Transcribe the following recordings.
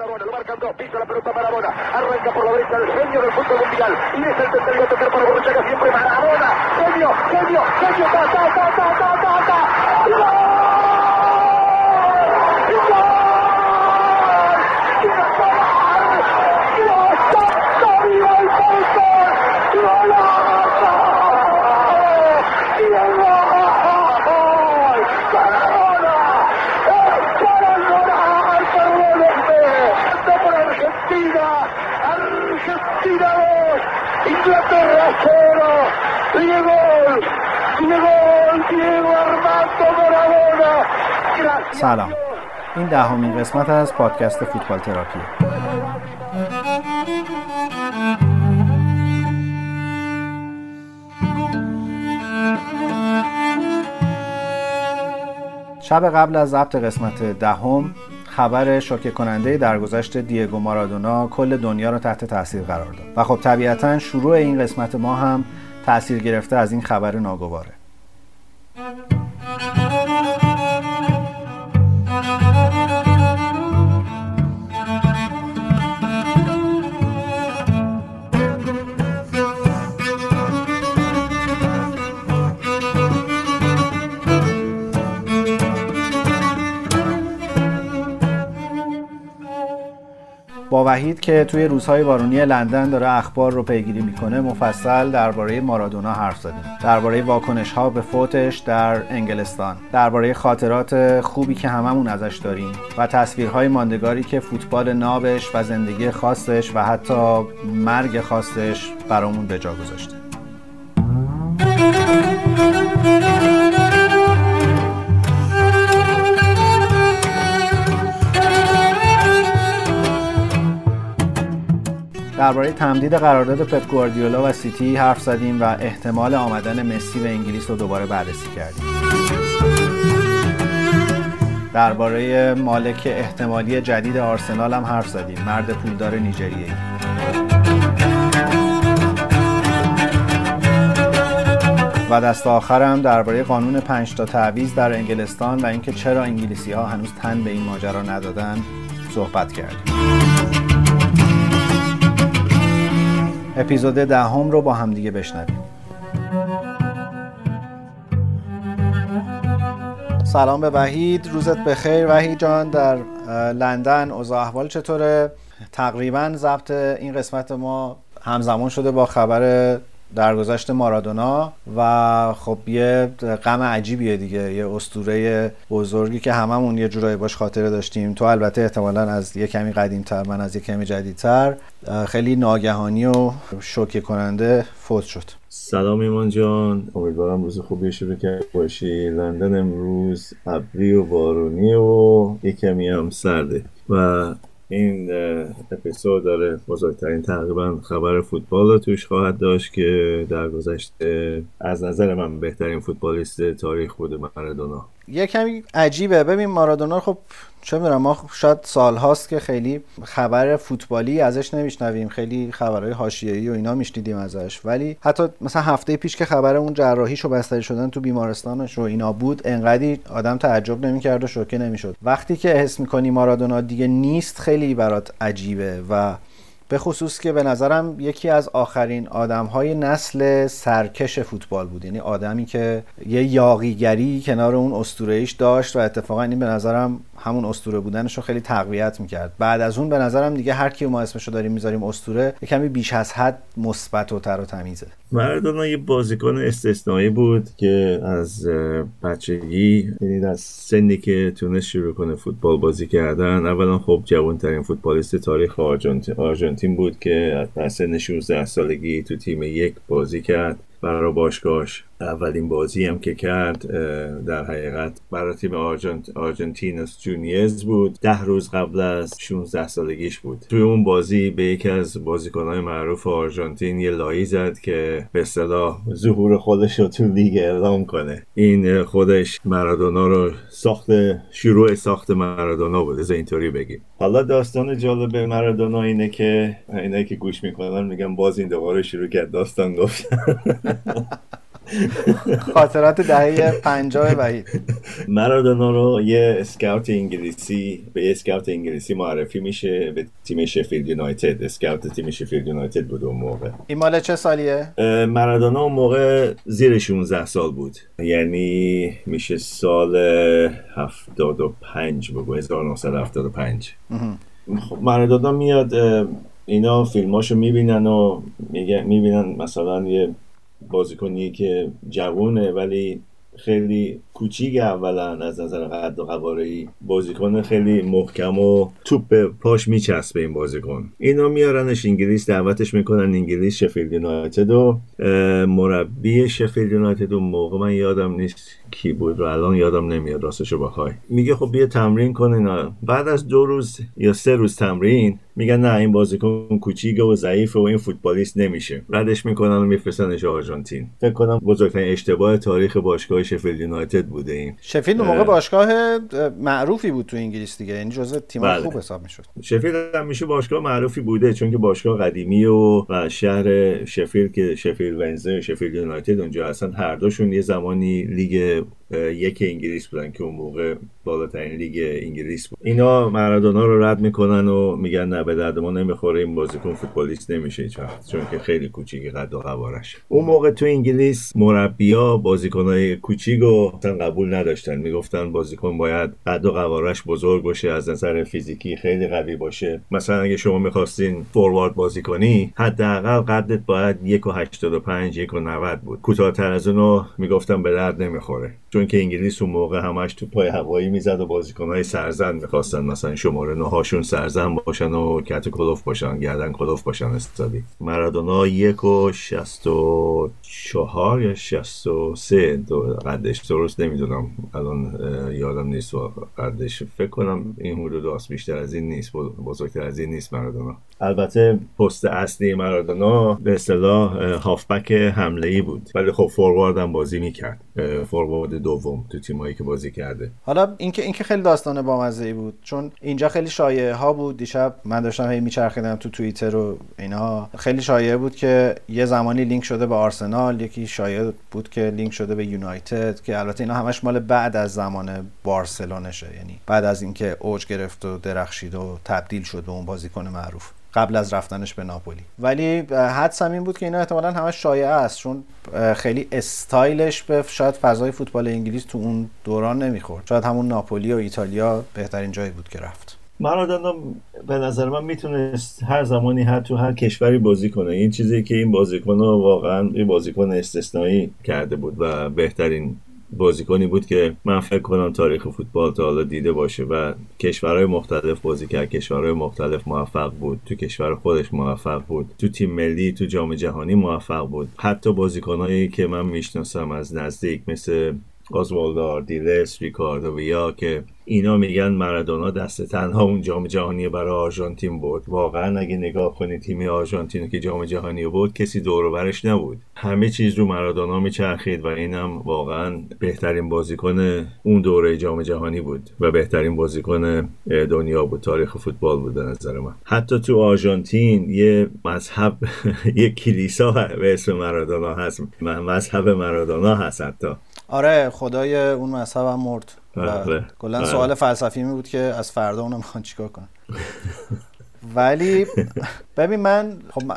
Maradona, lo marcan dos, pisa la pelota Maradona, arranca por la derecha el genio del fútbol mundial, y es el tercero a tocar para Borruchaga, siempre Maradona, genio, ta. سلام، این دهمین قسمت از پادکست فوتبال تراپی. شب قبل از ضبط قسمت دهم خبر شوکه کننده درگذشت دیگو مارادونا کل دنیا را تحت تاثیر قرار داد و خب طبیعتاً شروع این قسمت ما هم تاثیر گرفته از این خبر ناگواره. با وحید که توی روزهای بارونی لندن داره اخبار رو پیگیری میکنه مفصل درباره مارادونا حرف زدیم، درباره واکنش‌ها به فوتش در انگلستان، درباره خاطرات خوبی که هممون ازش داریم و تصویرهای ماندگاری که فوتبال نابش و زندگی خاصش و حتی مرگ خاصش برامون به جا گذاشته. درباره تمدید قرارداد پپ گواردیولا و سیتی حرف زدیم و احتمال آمدن مسی به انگلیس رو دوباره بررسی کردیم. درباره مالک احتمالی جدید آرسنال هم حرف زدیم، مرد پولدار نیجریه‌ای. و دست آخر هم درباره قانون 5 تا تعویض در انگلستان و اینکه چرا انگلیسی‌ها هنوز تن به این ماجرا ندادن صحبت کردیم. اپیزود 10 رو با هم دیگه بشنویم. سلام به وحید، روزت بخیر وحید جان. در لندن اوضاع احوال چطوره؟ تقریبا ضبط این قسمت ما همزمان شده با خبر درگذشت مارادونا و خب یه غم عجیبیه دیگه، یه اسطوره بزرگی که هممون یه جورایی باش خاطره داشتیم. تو البته احتمالاً از یه کمی قدیم‌تر، من از یه کمی جدیدتر. خیلی ناگهانی و شوکه کننده فوت شد. سلام ایمان جان، امیدوارم روز خوبی شروع کرده باشی. لندن امروز ابری و بارونیه و یه کمی هم سرده و این اپیزود داره بزرگترین تقریبا خبر فوتبال رو توش خواهد داشت که در گذشته از نظر من بهترین فوتبالیست تاریخ بوده مارادونا. یه کمی عجیبه. ببین مارادونا خب چه می‌دونم، ما شاید سال‌هاست که خیلی خبر فوتبالی ازش نمی‌شنویم، خیلی خبرهای حاشیه‌ای و اینا می‌شنیدیم ازش، ولی حتی مثلا هفته پیش که خبر اون جراحیش و بستری شدن تو بیمارستانش و اینا بود، انقدی آدم تعجب نمی‌کرد و شوکه نمی‌شد. وقتی که حس می‌کنی مارادونا دیگه نیست خیلی برات عجیبه و به خصوص که به نظرم یکی از آخرین آدم‌های نسل سرکش فوتبال بود، یعنی آدمی که یه یاغیگری کنار اون اسطوره‌ایش داشت و اتفاقا این به نظرم همون اسطوره بودنش رو خیلی تقویت می‌کرد. بعد از اون به نظرم دیگه هر کی ما اسمش رو داریم می‌ذاریم اسطوره، یه کمی بیش از حد مثبت و تر و تمیزه. مارادونا یه بازیکن استثنایی بود که از بچگی، یعنی از سنی که تونست شروع کنه فوتبال بازی کردن، اولا خب جوان‌ترین فوتبالیست تاریخ آرژانتین بود که از سن 16 سالگی تو تیم یک بازی کرد برای باشگاهش. اولین بازی هم که کرد در حقیقت برای تیم آرژانتینوس جونیورز بود، 10 روز قبل از 16 سالگیش بود. توی اون بازی به یکی از بازیکن‌های معروف آرژانتین یه لایی زد که به اصطلاح ظهور خودش رو تو لیگ اعلام کنه. این خودش مارادونا رو شروع ساخت مارادونا بود، از اینطوری بگیم. حالا داستان جالب مارادونا اینه که گوش می‌کنن میگم باز این دوباره شروع کرد داستان گفتن خاطرات دهه 50 وحید. مارادونا رو یه اسکاوت انگلیسی به اسکاوت انگلیسی معرفی میشه به تیم شفیلد یونایتد. اسکاوت تیم شفیلد یونایتد بود اون موقع. این مال چه سالیه؟ مارادونا اون موقع زیر 16 سال بود، یعنی میشه سال 75 بگو، 1975. خب مارادونا میاد اینا فیلماشو میبینن و میبینن مثلا یه بازیکنی که جوونه ولی خیلی کوچیکه، اولا از نظر قد و قواره، بازیکن خیلی محکم و توپ به پاش میچسبه این بازیکن. اینا میارنش انگلیس، دعوتش میکنن انگلیس شفیلد یونایتد و مربی شفیلد یونایتد اون موقع من یادم نیست کی بود و الان یادم نمیاد راستشو بخوای، میگه خب بیا تمرین کن اینا. بعد از 2 روز یا 3 روز تمرین میگن نه این بازیکن کوچیکه و ضعیفه و این فوتبالیست نمیشه، ردش میکنن و میفرستنش آرژانتین. فکر کنم بزرگترین اشتباه تاریخ باشگاه شفیلد یونایتد بوده. این شفیلد اون موقع باشگاه معروفی بود تو انگلیس دیگه، یعنی جزو تیم‌های خوب حساب میشد. شفیلد هم میشه باشگاه معروفی بوده چون که باشگاه قدیمی و شهر شفیلد که شفیلد ونزدی شفیلد یونایتد اونجا اصلا هر دوشون یه زمانی لیگ یک انگلیس بودن که اون موقع بالاترین لیگ انگلیس بود. اینا مارادونا رو رد میکنن و میگن نه به درد ما نمیخوره، این بازیکن فوتبالیست نمیشه هیچ وقت چون که خیلی کوچیکه قد و قوارش. اون موقع تو انگلیس مربیا بازیکنای کوچیکو اصلا قبول نداشتن، میگفتن بازیکن باید قد و قوارش بزرگ باشه، از نظر فیزیکی خیلی قوی باشه. مثلا اگه شما میخواستین فوروارد بازی کنی حداقل قدت باید 1.85 1.90 بود، کوتاه‌تر از اونو میگفتن به درد نمیخوره چون که انگلیس اون موقع همش تو پای هوایی میزد و بازیکن‌های سرزن می‌خواستن، مثلا شماره 9هاشون سرزن باشن و کت کلوف باشن، گردن کلوف باشن استادی. مارادونا 1.64 یا 63 قدش، درست نمیدونم الان یادم نیست قدش، فکر کنم این حدوداست، بیشتر از این نیست، بزرگتر از این نیست مارادونا. البته پست اصلی مارادونا به اصطلاح هافبک حمله‌ای بود ولی خب فوروارد هم بازی می‌کرد، فوروارد دوم تو تیمایی که بازی کرده. حالا اینکه خیلی داستان بامزه‌ای بود چون اینجا خیلی شایعه ها بود. دیشب من داشتم هی میچرخیدم تو توییتر و اینا، خیلی شایعه بود که یه زمانی لینک شده به آرسنال، یکی شایعه بود که لینک شده به یونایتد، که البته اینا همش مال بعد از زمان بارسلونشه، یعنی بعد از اینکه اوج گرفت و درخشید و تبدیل شد به اون بازیکن معروف قبل از رفتنش به ناپولی. ولی حدسم این بود که اینا احتمالاً همش شایعه است چون خیلی استایلش به شاید فضای فوتبال انگلیس تو اون دوران نمیخورد، شاید همون ناپولی و ایتالیا بهترین جایی بود که رفت. مارادونا به نظر من میتونست هر زمانی هر تو هر کشوری بازی کنه. این چیزی که این بازیکن‌ها واقعاً یه بازیکن استثنایی کرده بود و بهترین بازیکنی بود که من فکر کنم تاریخ فوتبال تا حالا دیده باشه و کشورهای مختلف بازی کرد، کشورهای مختلف موفق بود، تو کشور خودش موفق بود، تو تیم ملی، تو جام جهانی موفق بود. حتی بازیکنایی که من میشناسم از نزدیک مثل آزوالدو آردیلس، ریکاردو ویا که اینا میگن مارادونا دست تنها اون جام جهانی برای آرژانتین برد. واقعا اگه نگاه کنی تیم آرژانتین که جام جهانی برد کسی دور و برش نبود، همه چیز رو مارادونا میچرخید و اینم واقعا بهترین بازیکن اون دوره جام جهانی بود و بهترین بازیکن دنیا بود، تاریخ فوتبال بود به نظر من. حتی تو آرژانتین یه مذهب یه کلیسا به اسم مارادونا هست، مذهب مارادونا هست حتی. آره خدای اون مذهب هم مرد. کلا سوال فلسفی می بود که از فردا اونم میخوان چیکار کنن. ولی ببین من خب من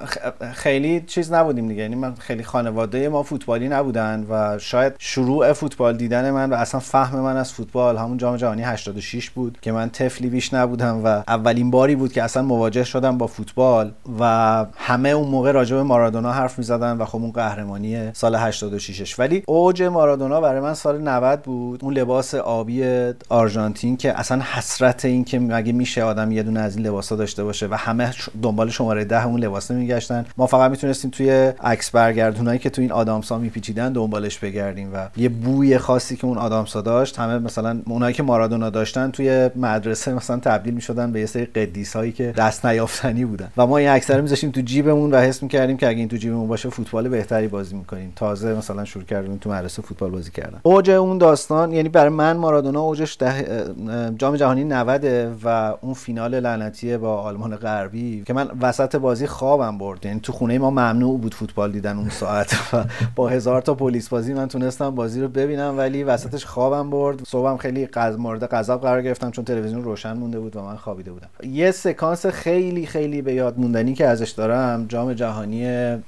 خیلی چیز نبودیم دیگه، یعنی من خیلی خانواده ما فوتبالی نبودن و شاید شروع فوتبال دیدن من و اصلا فهم من از فوتبال همون جام جهانی 86 بود که من طفلی بیش نبودم و اولین باری بود که اصلا مواجه شدم با فوتبال و همه اون موقع راجع به مارادونا حرف می‌زدن و خب اون قهرمانی سال 86ش. ولی اوج مارادونا برای من سال 90 بود، اون لباس آبی آرژانتین که اصلا حسرت این که مگه میشه آدم یه دونه از این لباسا داشته باشه و همه دنبال شماره 10 همون لباس میگشتن، ما فقط میتونستیم توی عکس برگردونایی که تو این آدامسا میپیچیدن دنبالش بگردیم و یه بوی خاصی که اون آدامسا داشت، همه مثلا اونایی که مارادونا داشتن توی مدرسه مثلا تبدیل میشدن به یه سری قدیسایی که دست نیافتنی بودن و ما این عکس رو میذاشتیم تو جیبمون و حس میکردیم که اگه این تو جیبمون باشه فوتبال بهتری بازی میکنیم. تازه مثلا شروع کردیم تو مدرسه فوتبال بازی کردن. اوج اون داستان، یعنی برای من مارادونا اوجش جام جهانی 90 و اون فینال لعنتی با آلمان غربی که من وسط وسط بازی خوابم برد. یعنی تو خونه ما ممنوع بود فوتبال دیدن اون ساعت و با 1000 تا پلیس بازی من تونستم بازی رو ببینم، ولی وسطش خوابم برد. صبحم خیلی مورد غضب قرار گرفتم چون تلویزیون روشن مونده بود و من خوابیده بودم. یه سکانس خیلی خیلی به یاد موندنی که ازش دارم جام جهانی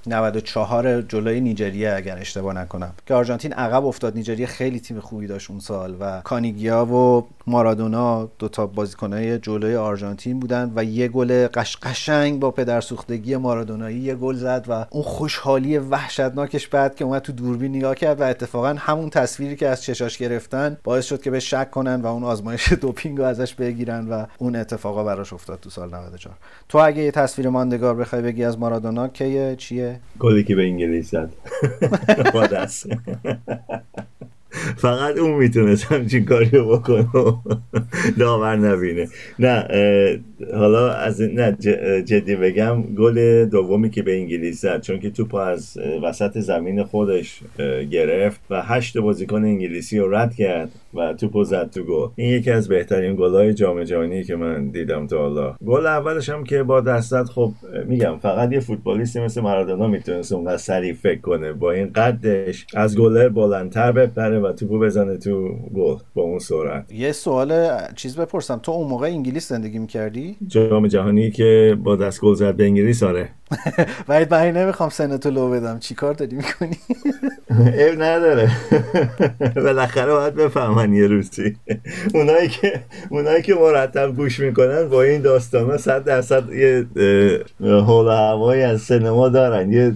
94 جلوی نیجریه اگر اشتباه نکنم که آرژانتین عقب افتاد. نیجریه خیلی تیم خوبی داشت اون سال و کانیگیا و مارادونا دو تا بازیکنای جلوی آرژانتین بودن و یه گل قشنگ با پدرسوختگی مارادونایی یه گل زد و اون خوشحالی وحشتناکش بعد که اومد تو دوربین نگاه کرد و اتفاقا همون تصویری که از چشاش گرفتن باعث شد که به شک کنن و اون آزمایش دوپینگ رو ازش بگیرن و اون اتفاقا براش افتاد تو سال 94. تو اگه یه تصویر ماندگار بخوای بگی از مارادونا که چیه؟ گلی که به انگلیس زد با دست. فقط اون میتونه همچین کاری رو بکنه، داور نبینه. نه حالا از نه جدی بگم، گل دومی که به انگلیس زد چون که توپ از وسط زمین خودش گرفت و 8 بازیکن انگلیسی رو رد کرد و توپو زد تو گل. این یکی از بهترین گل‌های جام جهانی که من دیدم تا حالا. گل اولش هم که با دست، خب میگم فقط یه فوتبالیستی مثل مارادونا میتونست اونقدر سریع فکر کنه، با این قدش از گلر بالاتر بپره و توپو بزنه تو گل با اون سرعت. یه سوال چیز بپرسم، تو اون موقع انگلیس زندگی می‌کردی؟ جام جهانی که با دست گل زد به انگلیس؟ آره. ولی من نمی‌خوام سنتو لو بدم، چیکار داری می‌کنی؟ عیب نداره. بالاخره باید بفهمن یه روزی. اونایی که مرتب گوش می‌کنن با این داستانا 100% یه حول و هوای از سینما دارن. یه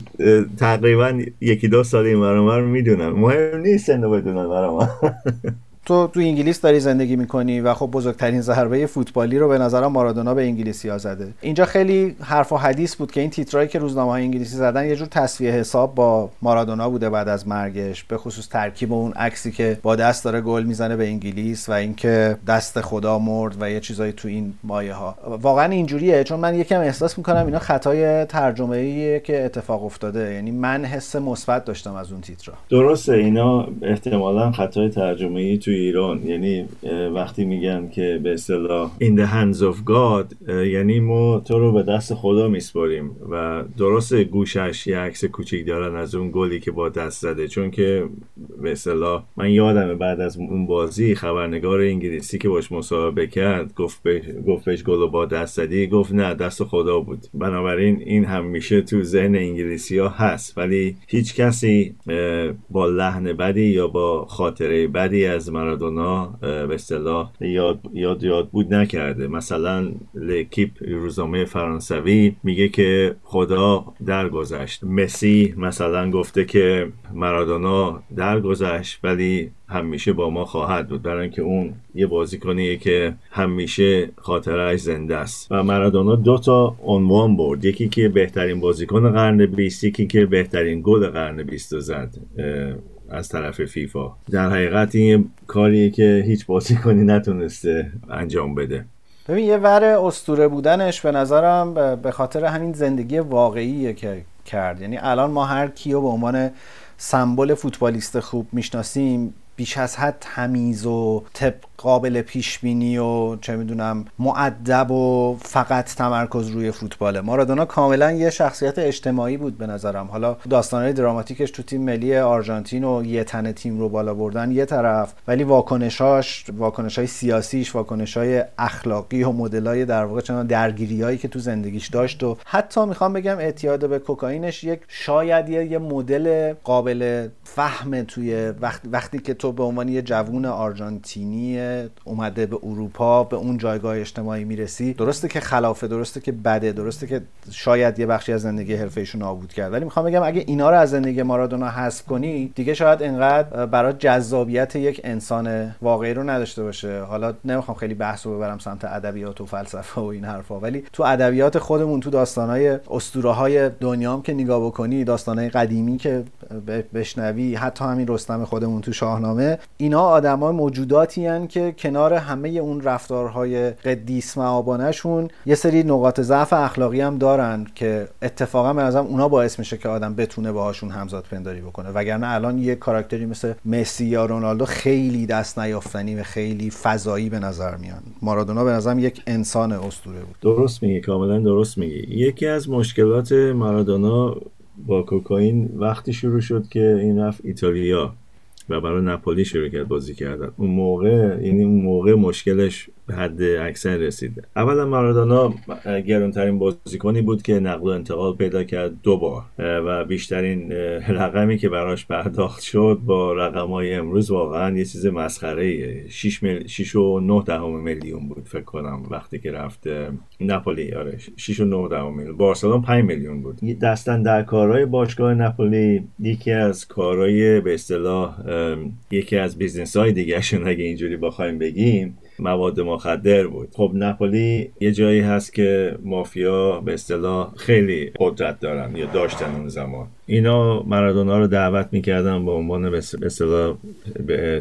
تقریباً 1-2 سال این برامر میدونن. مهم نیست سنو بدونن برام. تو انگلیس داری زندگی میکنی و خب بزرگترین ضربه فوتبالی رو به نظرم مارادونا به انگلیسی‌ها زده. اینجا خیلی حرف و حدیث بود که این تیترایی که روزنامه‌های انگلیسی زدن یه جور تسویه حساب با مارادونا بوده بعد از مرگش، به خصوص ترکیب اون عکسی که با دست داره گل میزنه به انگلیس و اینکه دست خدا مرد و یه چیزایی تو این مایه‌ها. واقعا اینجوریه، چون من یکم احساس میکنم اینا خطای ترجمه‌ایه که اتفاق افتاده. یعنی من حس مثبت داشتم از اون تیترا. درسته، اینا احتمالاً خطای ترجمه‌ای تو ایران، یعنی وقتی میگن که به اصطلاح in the hands of God، یعنی ما تو رو به دست خدا میسپاریم و درسته گوشش یه عکس کوچیک دارن از اون گلی که با دست زده، چون که به اصطلاح من یادمه بعد از اون بازی خبرنگار انگلیسی که باش مصاحبه کرد گفت بهش گل با دست زدی، گفت نه دست خدا بود. بنابراین این همیشه تو ذهن انگلیسی ها هست، ولی هیچ کسی با لحن بدی یا با خاطره بدی از مارادونا به اصطلاح یاد بود نکرده. مثلا لکیپ روزنامه فرانسوی میگه که خدا درگذشت، مسی مثلا گفته که مارادونا درگذشت ولی همیشه با ما خواهد بود، برای اینکه اون یه بازیکنیه که همیشه خاطره‌اش زنده است. و مارادونا 2 تا عنوان برد، یکی که بهترین بازیکن قرن 20، یکی که بهترین گل قرن 20 زد از طرف فیفا. در حقیقت این کاریه که هیچ بازیکنی نتونسته انجام بده. ببین یه ور اسطوره بودنش به نظرم به خاطر همین زندگی واقعیه که کرد. یعنی الان ما هر کیو به عنوان سمبل فوتبالیست خوب میشناسیم، بیش از حد تمیز و قابل پیش بینی و چه میدونم مؤدب و فقط تمرکز روی فوتباله. مارادونا کاملا یه شخصیت اجتماعی بود به نظرم. حالا داستانهای دراماتیکش تو تیم ملی آرژانتین و یه تنه تیم رو بالا بردن یه طرف، ولی واکنش‌های سیاسیش، واکنش‌های اخلاقی و مدل‌های در واقع چنان درگیریایی که تو زندگیش داشت و حتی میخوام بگم اعتیاد به کوکائینش یک شاید یه مدل قابل فهم توی وقتی که تو به عنوان یه جوون آرژانتینی اومده به اروپا به اون جایگاه اجتماعی میرسی. درسته که خلافه، درسته که بده، درسته که شاید یه بخشی از زندگی حرفه‌ایشون نابود کرد، ولی میخوام بگم اگه اینا رو از زندگی مارادونا حذف کنی دیگه شاید انقدر برای جذابیت یک انسان واقعی رو نداشته باشه. حالا نمیخوام خیلی بحث رو ببرم سمت ادبیات و فلسفه و این حرفا، ولی تو ادبیات خودمون تو داستان‌های اسطوره‌های دنیام که نگاه بکنی، داستان‌های قدیمی که بشنوی، حتی همین رستم خودمون تو شاهنامه روزنامه، اینا آدمای موجوداتی ان که کنار همه اون رفتارهای قدیس مآبانه‌شون یه سری نقاط ضعف اخلاقی هم دارن که اتفاقا به نظرم اونا باعث میشه که آدم بتونه باهاشون همزاد پنداری بکنه، وگرنه الان یه کاراکتری مثل مسی یا رونالدو خیلی دست نیافتنی و خیلی فضایی به نظر میان. مارادونا به نظرم یک انسان اسطوره بود. درست میگی، کاملا درست میگی. یکی از مشکلات مارادونا با کوکائین وقتی شروع شد که این رفت ایتالیا و برای ناپولی شروع کرد بازی کردن. اون موقع مشکلش به حد اکثر رسید. اولا مارادونا گرانترین بازیکنی بود که نقل و انتقال پیدا کرد 2 بار و بیشترین رقمی که براش پرداخت شد با رقم‌های امروز واقعا یه چیز مسخره‌ایه. 6.9 میلیون بود فکر کنم وقتی که رفت ناپولی. آره 6.9 میلیون. بارسلون 5 میلیون بود. دستن در کارهای باشگاه ناپولی یکی از کارهای به اصطلاح یکی از بیزنس‌های دیگه‌شون اگه اینجوری بخوایم بگیم مواد مخدر بود. خب ناپولی یه جایی هست که مافیا به اصطلاح خیلی قدرت دارن یا داشتن اون زمان. اینا مارادونا رو دعوت میکردن به عنوان به اصطلاح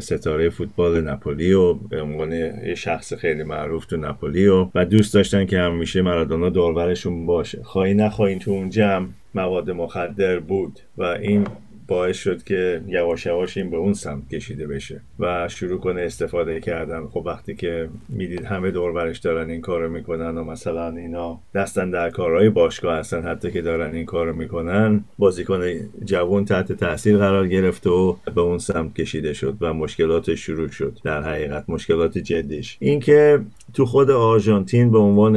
ستاره فوتبال ناپولی و به عنوان یه شخص خیلی معروف تو ناپولی و دوست داشتن که همیشه مارادونا دوربرشون باشه. خواهی نخواهی تو اون جمع مواد مخدر بود و این باعث شد که یواش یواش این به اون سمت کشیده بشه و شروع کنه استفاده کردن. خب وقتی که میدید همه دور برش دارن این کارو میکنن و مثلا اینا دستن در کارهای باشگاه هستن حتی که دارن این کارو میکنن، بازیکن جوان تحت تاثیر قرار گرفت و به اون سمت کشیده شد و مشکلاتش شروع شد. در حقیقت مشکلات جدیش این که تو خود آرژانتین به عنوان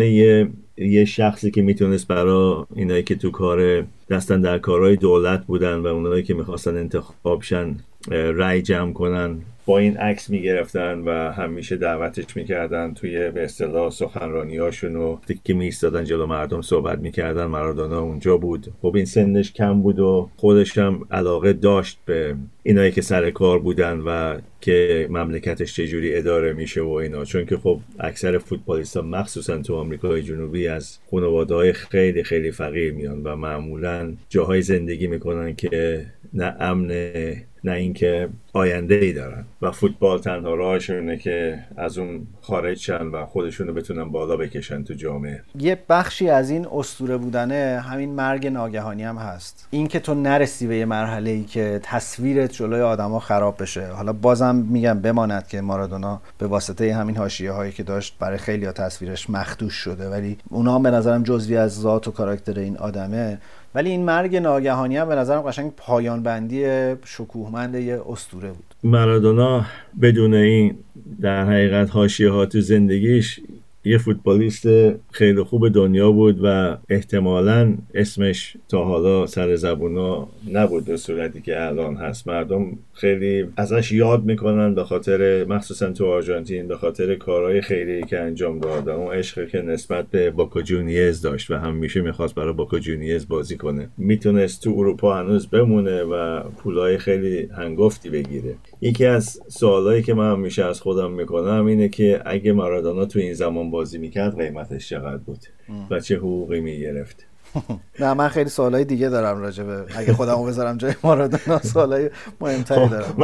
یه شخصی که میتونست برای اینایی که تو کار دستن در کارهای دولت بودن و اونایی که میخواستن انتخاب شن رای جمع کنن با این عکس میگرفتن و همیشه دعوتش میکردن توی به اصطلاح سخنرانیاشون و که میستادن جلو مردم صحبت میکردن. مارادونا اونجا بود. خب این سنش کم بود و خودش هم علاقه داشت به اینایی که سر کار بودن و که مملکتش چجوری اداره میشه و اینا، چون که خب اکثر فوتبالیستا مخصوصا تو آمریکای جنوبی از خانواده‌های خیلی خیلی فقیر میان و معمولا جاهای زندگی میکنن که نه امنه نه اینکه آینده‌ای دارن و فوتبال تنها راهشونه که از اون خارج شن و خودشون رو بتونن بالا بکشن تو جامعه. یه بخشی از این اسطوره بودنه همین مرگ ناگهانی هم هست، این که تو نرسی به یه مرحله‌ای که تصویرت جلوی آدما خراب بشه. حالا بازم میگم بماند که مارادونا به واسطه همین حاشیه‌هایی که داشت برای خیلی‌ها تصویرش مخدوش شده، ولی اونها به نظرم جزئی از ذات و کاراکتر این آدمه. ولی این مرگ ناگهانی هم به نظرم قشنگ پایان بندی شکوهمند یه اسطوره بود. مارادونا بدون این در حقیقت حاشیه‌ها تو زندگیش یه فوتبالیست خیلی خوب دنیا بود و احتمالاً اسمش تا حالا سر زبونا نبود به صورتی که الان هست. مردم خیلی ازش یاد میکنن به خاطر مخصوصا تو آرژانتین به خاطر کارهای خیریه که انجام داد، اون عشقی که نسبت به باکا جونیورز داشت و همیشه میخواست برای باکا جونیورز بازی کنه. میتونست تو اروپا هنوز بمونه و پولای خیلی هنگفتی بگیره. یکی از سوالایی که من همیشه از خودم میکنم اینه که اگه مارادونا تو این زمان بازی میکرد قیمتش چقدر بود و چه حقوقی میگرفت؟ نه من خیلی سوالای دیگه دارم راجبه، اگه خودمو بذارم جای مارادونا سوالای مهمتری دارم.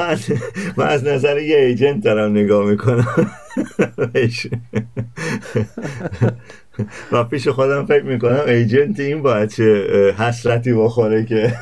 من از نظر یه ایجنت دارم نگاه میکنم و پیش خودم فکر میکنم ایجنت این باید چه حسرتی بخوره که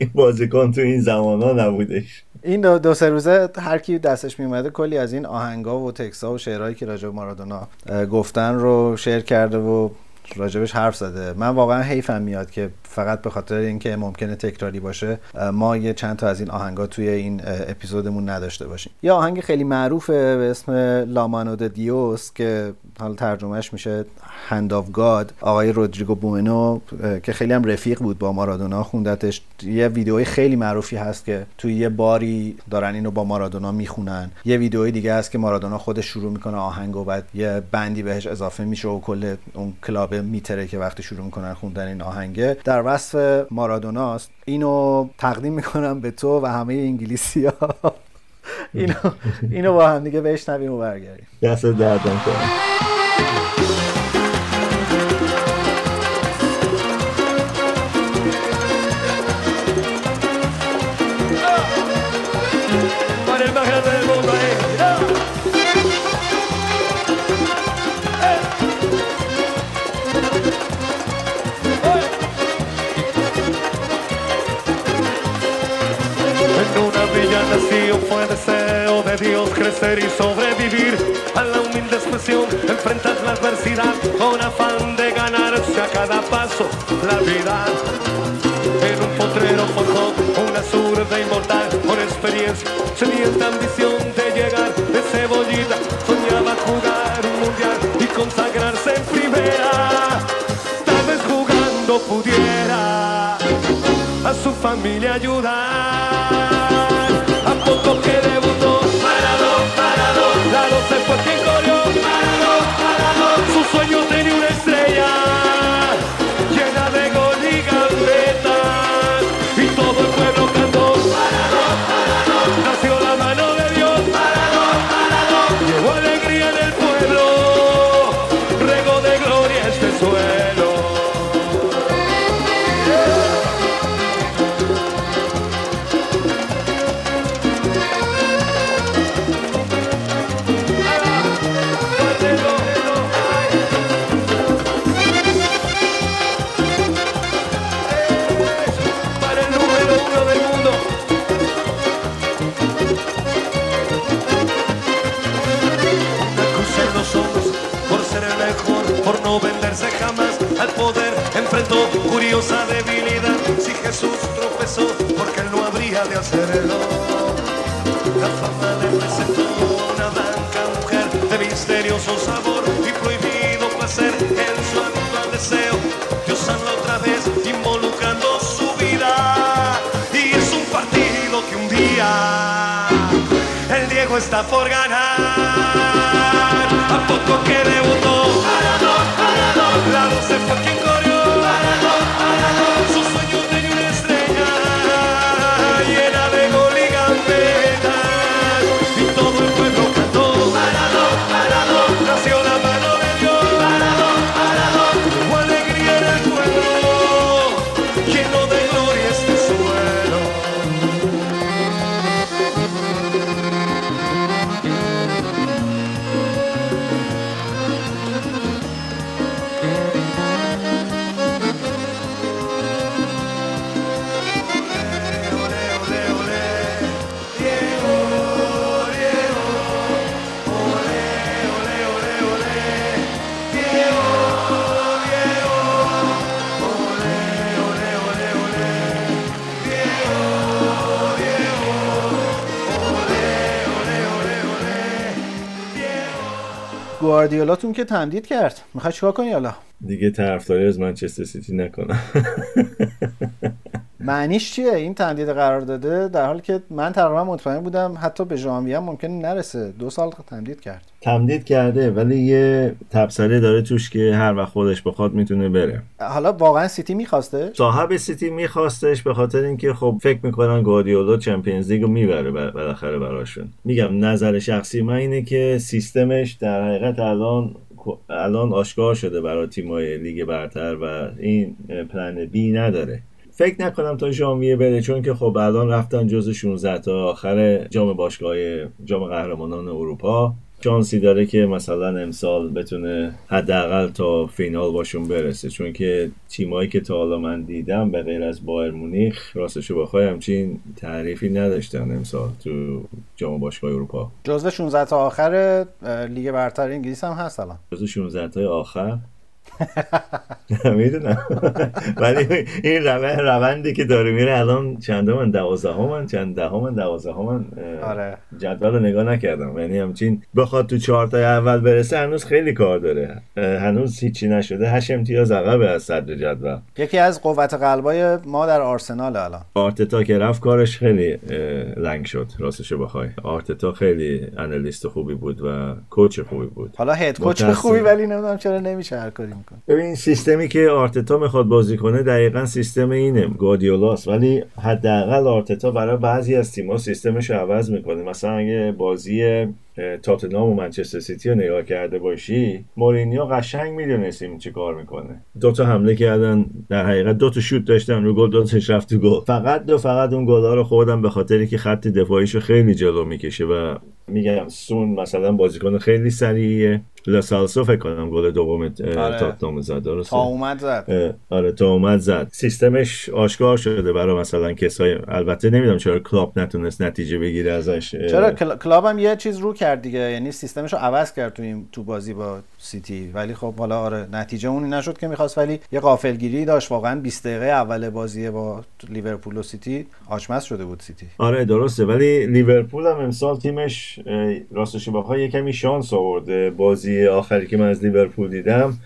این بازیکن تو این زمان ها نبودش. این 2-3 روزه هر کی دستش میومده کلی از این آهنگا و تکسا و شعرهایی که راجع به مارادونا گفتن رو شعر کرده و راجبش حرف زده. من واقعا حیفم میاد که فقط به خاطر اینکه ممکنه تکراری باشه ما یه چند تا از این آهنگا توی این اپیزودمون نداشته باشیم. یه آهنگ خیلی معروفه به اسم لامانو د دیوس که حالا ترجمهش میشه هند آف گاد، آقای رودریگو بوئنو که خیلی هم رفیق بود با مارادونا خوندتش. یه ویدئوی خیلی معروفی هست که توی یه باری دارن اینو با مارادونا میخونن. یه ویدئوی دیگه هست که مارادونا خودش شروع میکنه آهنگو بعد یه بندی بهش اضافه میشه و کل اون کلاب میتره که وقتی شروع میکنن خوندن این آهنگه در وصف مارادونا است. اینو تقدیم میکنم به تو و همه انگلیسی‌ها. اینو با هم دیگه بشنویم و برگردیم. دست دردم کنم ser y sobrevivir a la humilde expresión. Enfrentas la adversidad con afán de ganarse a cada paso la vida. En un potrero forjó una zurda inmortal, con experiencia, sedienta ambición de llegar de Cebollita. Soñaba jugar un mundial y consagrarse en primera. Tal vez jugando pudiera a su familia ayudar. A poco que debutó, parado, parado, la 12 fue quien corrió, parado, parado. Su sueño tenía una estrella llena de gol y gambetas, y todo el pueblo cantó, parado, parado. Nació la mano de Dios, parado, parado. Llevó alegría en el pueblo, regó de gloria este suelo. Por no venderse jamás al poder, enfrentó curiosa debilidad. Si Jesús tropezó, porque él no habría de hacerlo. La fama le presentó una blanca mujer de misterioso sabor y prohibido placer. En su actual deseo, Dios anda otra vez involucrando su vida. Y es un partido que un día el Diego está por ganar. A poco que debutó, la 12 fue quien corrió, su sueño tenía una estrella llena de gol y gambetas, y todo el pueblo cantó, nació la mano de Dios, hubo alegría en el pueblo, lleno de gloria este suelo. گواردیولاتون که تمدید کرد، میخوای چیکار کنی حالا؟ دیگه طرفداری از منچستر سیتی نکنم. معنیش چیه این تمدید قرار داده، در حالی که من تقریبا مطمئن بودم حتی به ژانویه هم ممکن نرسه؟ 2 سال تمدید کرد. تمدید کرده ولی یه تبصره داره توش که هر وقت خودش بخواد میتونه بره. حالا واقعا سیتی میخواسته؟ صاحب سیتی میخواستش، به خاطر اینکه خب فکر میکنن گواردیولا چمپیونز لیگو میبره بالاخره براشون. میگم نظر شخصی من اینه که سیستمش در حقیقت الان آشکار شده برای تیم‌های لیگ برتر و این پلن بی نداره. فکر نکنم تا ژانویه بره، چون که خب الان رفتن جزو 16 تا آخر جام باشگاه‌های جام قهرمانان اروپا. چانسی داره که مثلا امسال بتونه حداقل تا فینال باشون برسه، چون که تیمایی که تا حالا من دیدم به غیر از بایر مونیخ راستش بخوای همچین تعریفی نداشتن امسال تو جام باشگاه اروپا. جزو 16 تا آخر لیگ برتر انگلیس هم هست الان. جزو 16 تا آخر نمیدونم، ولی این روندی که داره میره الان چندمن، 12ام، چند دهمن، 12ام، جدول رو نگاه نکردم. یعنی همچین بخواد تو 4 تای اول برسه هنوز خیلی کار داره، هنوز هیچی نشده، 8 امتیاز عقب از صدر جدول. یکی از قوت قلبای ما در آرسنال الان. آرتتا که رفت کارش خیلی لنگ شد راستش بخوای. آرتتا خیلی آنالیست خوبی بود و کوچ خوبی بود، حالا هد کوچ خوبی، ولی نمیدونم چرا نمیشه هر کاری میکنه. ببین سیستمی که آرتتا میخواد بازی کنه دقیقاً سیستم اینه، گواردیولاست، ولی حداقل آرتتا برای بعضی از تیم‌ها سیستمش رو عوض میکنه. مثلا اگه بازی تاتنهام و منچستر سیتی رو نگاه کرده باشی، مورینیو قشنگ میدونستیم چه کار میکنه. 2 تا حمله کردن، در حقیقت 2 تا شوت داشتن رو گل، 2 تاش رفت تو گل. فقط اون گل‌ها رو خوردن به خاطری که خط دفاعیشو خیلی جلو میکشه و میگم سون مثلا بازیکن خیلی سریعه. لاسالسو فکر کنم گل دوم تاتنهام زد، درسته؟ تا اومد زد. سیستمش آشکار شده برای مثلا کسای، البته نمیدونم چرا کلوب نتونست نتیجه بگیره ازش. چرا کلوب هم یه چیز رو کرد دیگه، یعنی سیستمش رو عوض کرد تو بازی با سیتی. ولی خب حالا آره نتیجه اونی نشد که میخواست، ولی یه غافلگیری داشت واقعا. 20 دقیقه اول بازی با لیورپول و سیتی آچمس شده بود سیتی. آره درسته، ولی لیورپول هم امسال تیمش راستش بخوای کمی شانس آورده. بازی آخری که من از لیورپول دیدم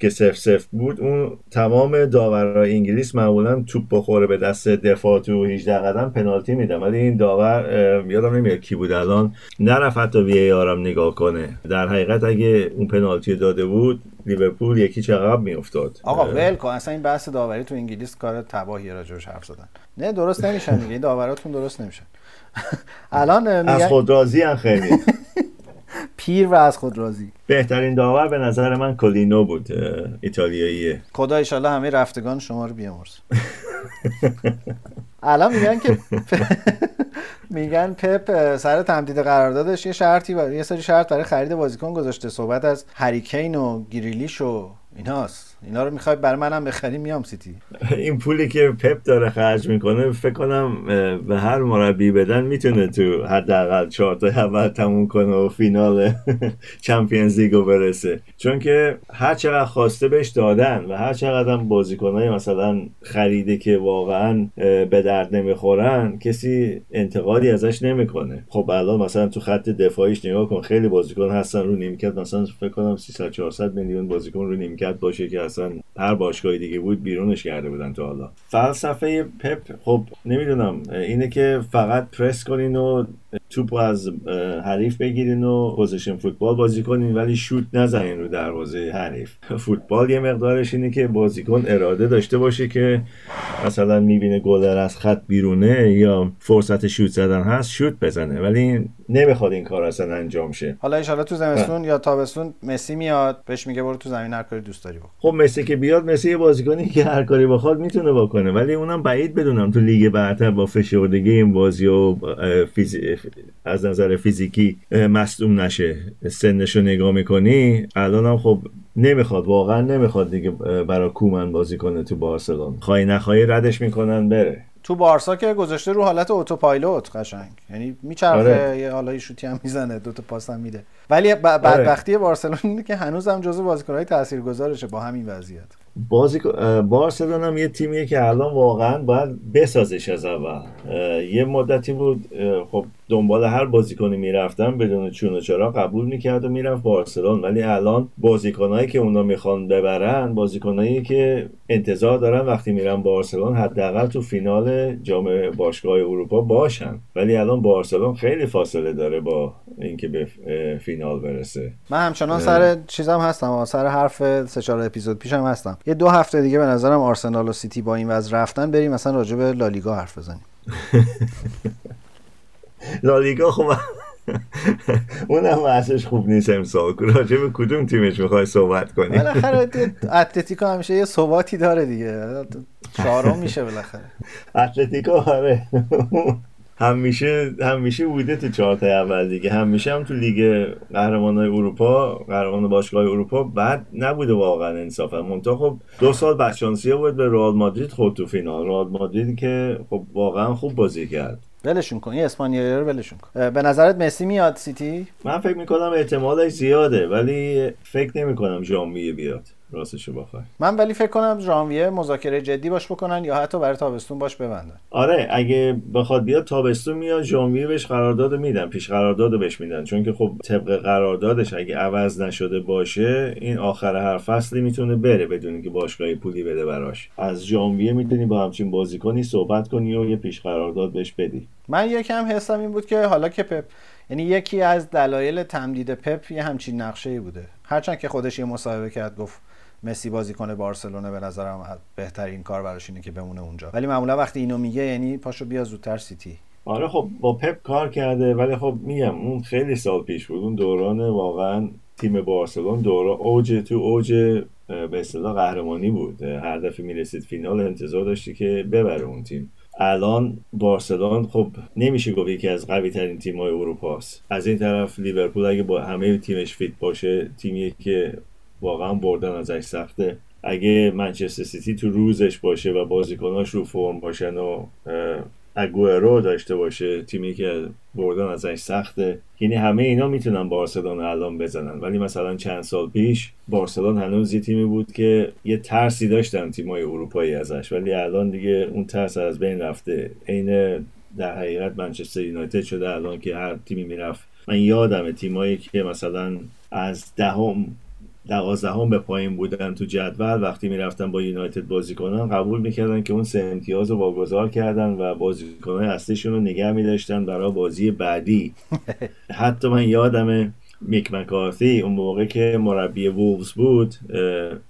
که 0-0 بود، اون تمام داورای انگلیس معمولا توپ بخوره به دست دفاع تو 18 قدم پنالتی میدن، ولی این داور یادم نمیاد کی بود الان، نرفت حتی وی ای آر هم نگاه کنه. در حقیقت اگه اون پنالتی داده بود لیورپول یکی چقدر میافتاد. آقا ول کن اصلا این بحث داوری تو انگلیس کار تباهی راجعش حرف زدن. نه درست نمیشن دیگه، داوراتون درست نمیشن. الان از خود راضی ان خیلی پیر و از خود راضی. بهترین داور به نظر من کلینو بود، ایتالیاییه. خدا ان شاء الله همه رفتگان شما رو بیامرز. الان میگن که میگن پپ سر تمدید قراردادش یه شرطی برای یه سری شرط برای خرید بازیکن گذاشته، صحبت از هری کین و گریلیش و ایناست. اینا رو میخوای برای منم بخری میام سیتی. این پولی که پپ داره خرج میکنه فکر کنم به هر مربی بدن میتونه تو حداقل 4 تا اول تموم کنه و فینال چمپیونز لیگو برسه، چون که هر چقدر خواسته بهش دادن و هر چقدر هم بازیکنای مثلا خریده که واقعا به درد نمیخورن کسی انتقادی ازش نمیکنه. خب الان مثلا تو خط دفاعیش نگاه کن، خیلی بازیکن هستن رو نیمکت، مثلا فکر کنم 300-400 میلیون بازیکن رو نیمکت باشه که اصلا هر باشگاه دیگه بود بیرونش کرده بودن تا حالا. فلسفه پپ خب نمیدونم اینه که فقط پرس کنین و توپو از حریف بگیرین و پوزیشن فوتبال بازی کنین، ولی شوت نزنین رو دروازه حریف. فوتبال یه مقدارش اینه که بازیکن اراده داشته باشه که مثلا میبینه گلر از خط بیرونه یا فرصت شوت زدن هست شوت بزنه، ولی نمیخواد این کار اصلا انجام شه. حالا ان شاءالله تو زمستون یا تابستون مسی میاد بهش میگه برو تو زمین هر کاری دوست داری بکن. خب مسی که بیاد، مسی یه بازیکنی که هر کاری بخواد میتونه بکنه، ولی اونم بعید بدونم تو لیگ برتر با فشردگی این بازی و از نظر فیزیکی مصدوم نشه. سنشو نگاه میکنی الانم خب نمیخواد، واقعا نمیخواد دیگه برای کومن بازی کنه تو بارسلون. خواهی نخواهی ردش میکنن بره. تو بارسا که گذاشته رو حالت اتوپایلوت قشنگ، یعنی میچرخه آره. یه حالا شوتی هم میزنه، 2 تا پاس هم میده، ولی بدبختی آره. بارسلون اینه که هنوز هم جزو بازیکن‌های تاثیرگذارشه با همین وضعیت. بارسلون هم یه تیمیه که الان واقعا باید بسازش از اول. یه مدتی بود خب دنبال هر بازیکنی میرفتن بدون چون و چرا، قبول میکرد و میرفت بارسلون، ولی الان بازیکنایی که اونا میخوان ببرن بازیکنایی که انتظار دارن وقتی میرن بارسلون حداقل تو فینال جام باشگاه‌های اروپا باشن، ولی الان بارسلون خیلی فاصله داره با اینکه به فینال برسه. من همچنان سر چیزام هستم، سر حرف 3-4 اپیزود پیشم هستم. یه 2 هفته دیگه به نظرم آرسنال و سیتی با این وضع رفتن بریم مثلا راجع به لالیگا حرف بزنیم. لالیگا خوب اونم واسش خوب نیست امسال. راجع به کدوم تیمش میخوای صحبت کنی؟ بالاخره اتلتیکو همیشه یه ثباتی داره دیگه، 4م میشه بالاخره اتلتیکو. آره همیشه بوده تو 4 تا اول دیگه، همیشه هم تو لیگ قهرمانای اروپا، قهرمان باشگاه‌های اروپا بعد نبوده واقعا انصافا. منتها خب 2 سال بدشانسی بود به رئال مادرید خود تو فینال، رئال مادرید که خب واقعا خوب بازی کرد. ولشون کن، این اسپانیایی رو ولشون کن. به نظرت مسی میاد سیتی؟ من فکر میکنم احتمالش زیاده، ولی فکر نمیکنم ژانویه بیاد راستشو بخوای. من ولی فکر کنم ژانویه مذاکره جدی باش بکنن یا حتی برای تابستون باش ببندن. آره اگه بخواد بیاد تابستون میاد، ژانویه بهش قراردادو میدن، پیش قراردادو بهش میدن، چون که خب طبق قراردادش اگه عوض نشده باشه این آخر هر فصلی میتونه بره بدون اینکه باشگاهی پولی بده براش. از ژانویه میتونی با همچین بازیکنی صحبت کنی و یه پیش قرارداد بهش بدی. من یکم حسم این بود که حالا که پپ، یعنی یکی از دلایل تمدید پپ یه همچین نقشه‌ای بوده، هرچند که خودش یه مصاحبه کرد گفت مسی بازیکن بارسلونا به نظرم بهترین کار براش اینه که بمونه اونجا، ولی معمولا وقتی اینو میگه یعنی پاشو بیا زودتر سیتی. آره خب با پپ کار کرده، ولی خب میگم اون خیلی سال پیش بود، اون دوران واقعا تیم بارسلون دوران اوج تو اوج به اصطلاح قهرمانی بود، هر دفعه میرسید فینال انتظار داشتی که ببره اون تیم. الان بارسلون خب نمیشه گفت یکی از قوی ترین تیم‌های اروپا است. از این طرف لیورپول اگه با همه تیمش فیت باشه تیمیه که واقعا بردن ازش سخته. اگه منچستر سیتی تو روزش باشه و بازیکناش رو فرم باشن و اگوئرو داشته باشه، تیمی که بردن ازش سخته. یعنی همه اینا میتونن بارسلونا الان بزنن، ولی مثلا چند سال پیش بارسلونا هنوز یه تیمی بود که یه ترسی داشتن تیمای اروپایی ازش، ولی الان دیگه اون ترس از بین رفته. عین در حقیقت منچستر یونایتد شده الان که هر تیمی میرفت، من یادمه تیمایی که مثلا از دهم 12 به پایین بودن تو جدول، وقتی میرفتن با یونایتد بازی کنن قبول میکردن که اون 3 امتیاز رو واگذار کردن و بازیکن‌های اصلیشون رو نگه می‌داشتن برای بازی بعدی. حتی من یادمه میک مکارتی اون موقع که مربی وولفز بود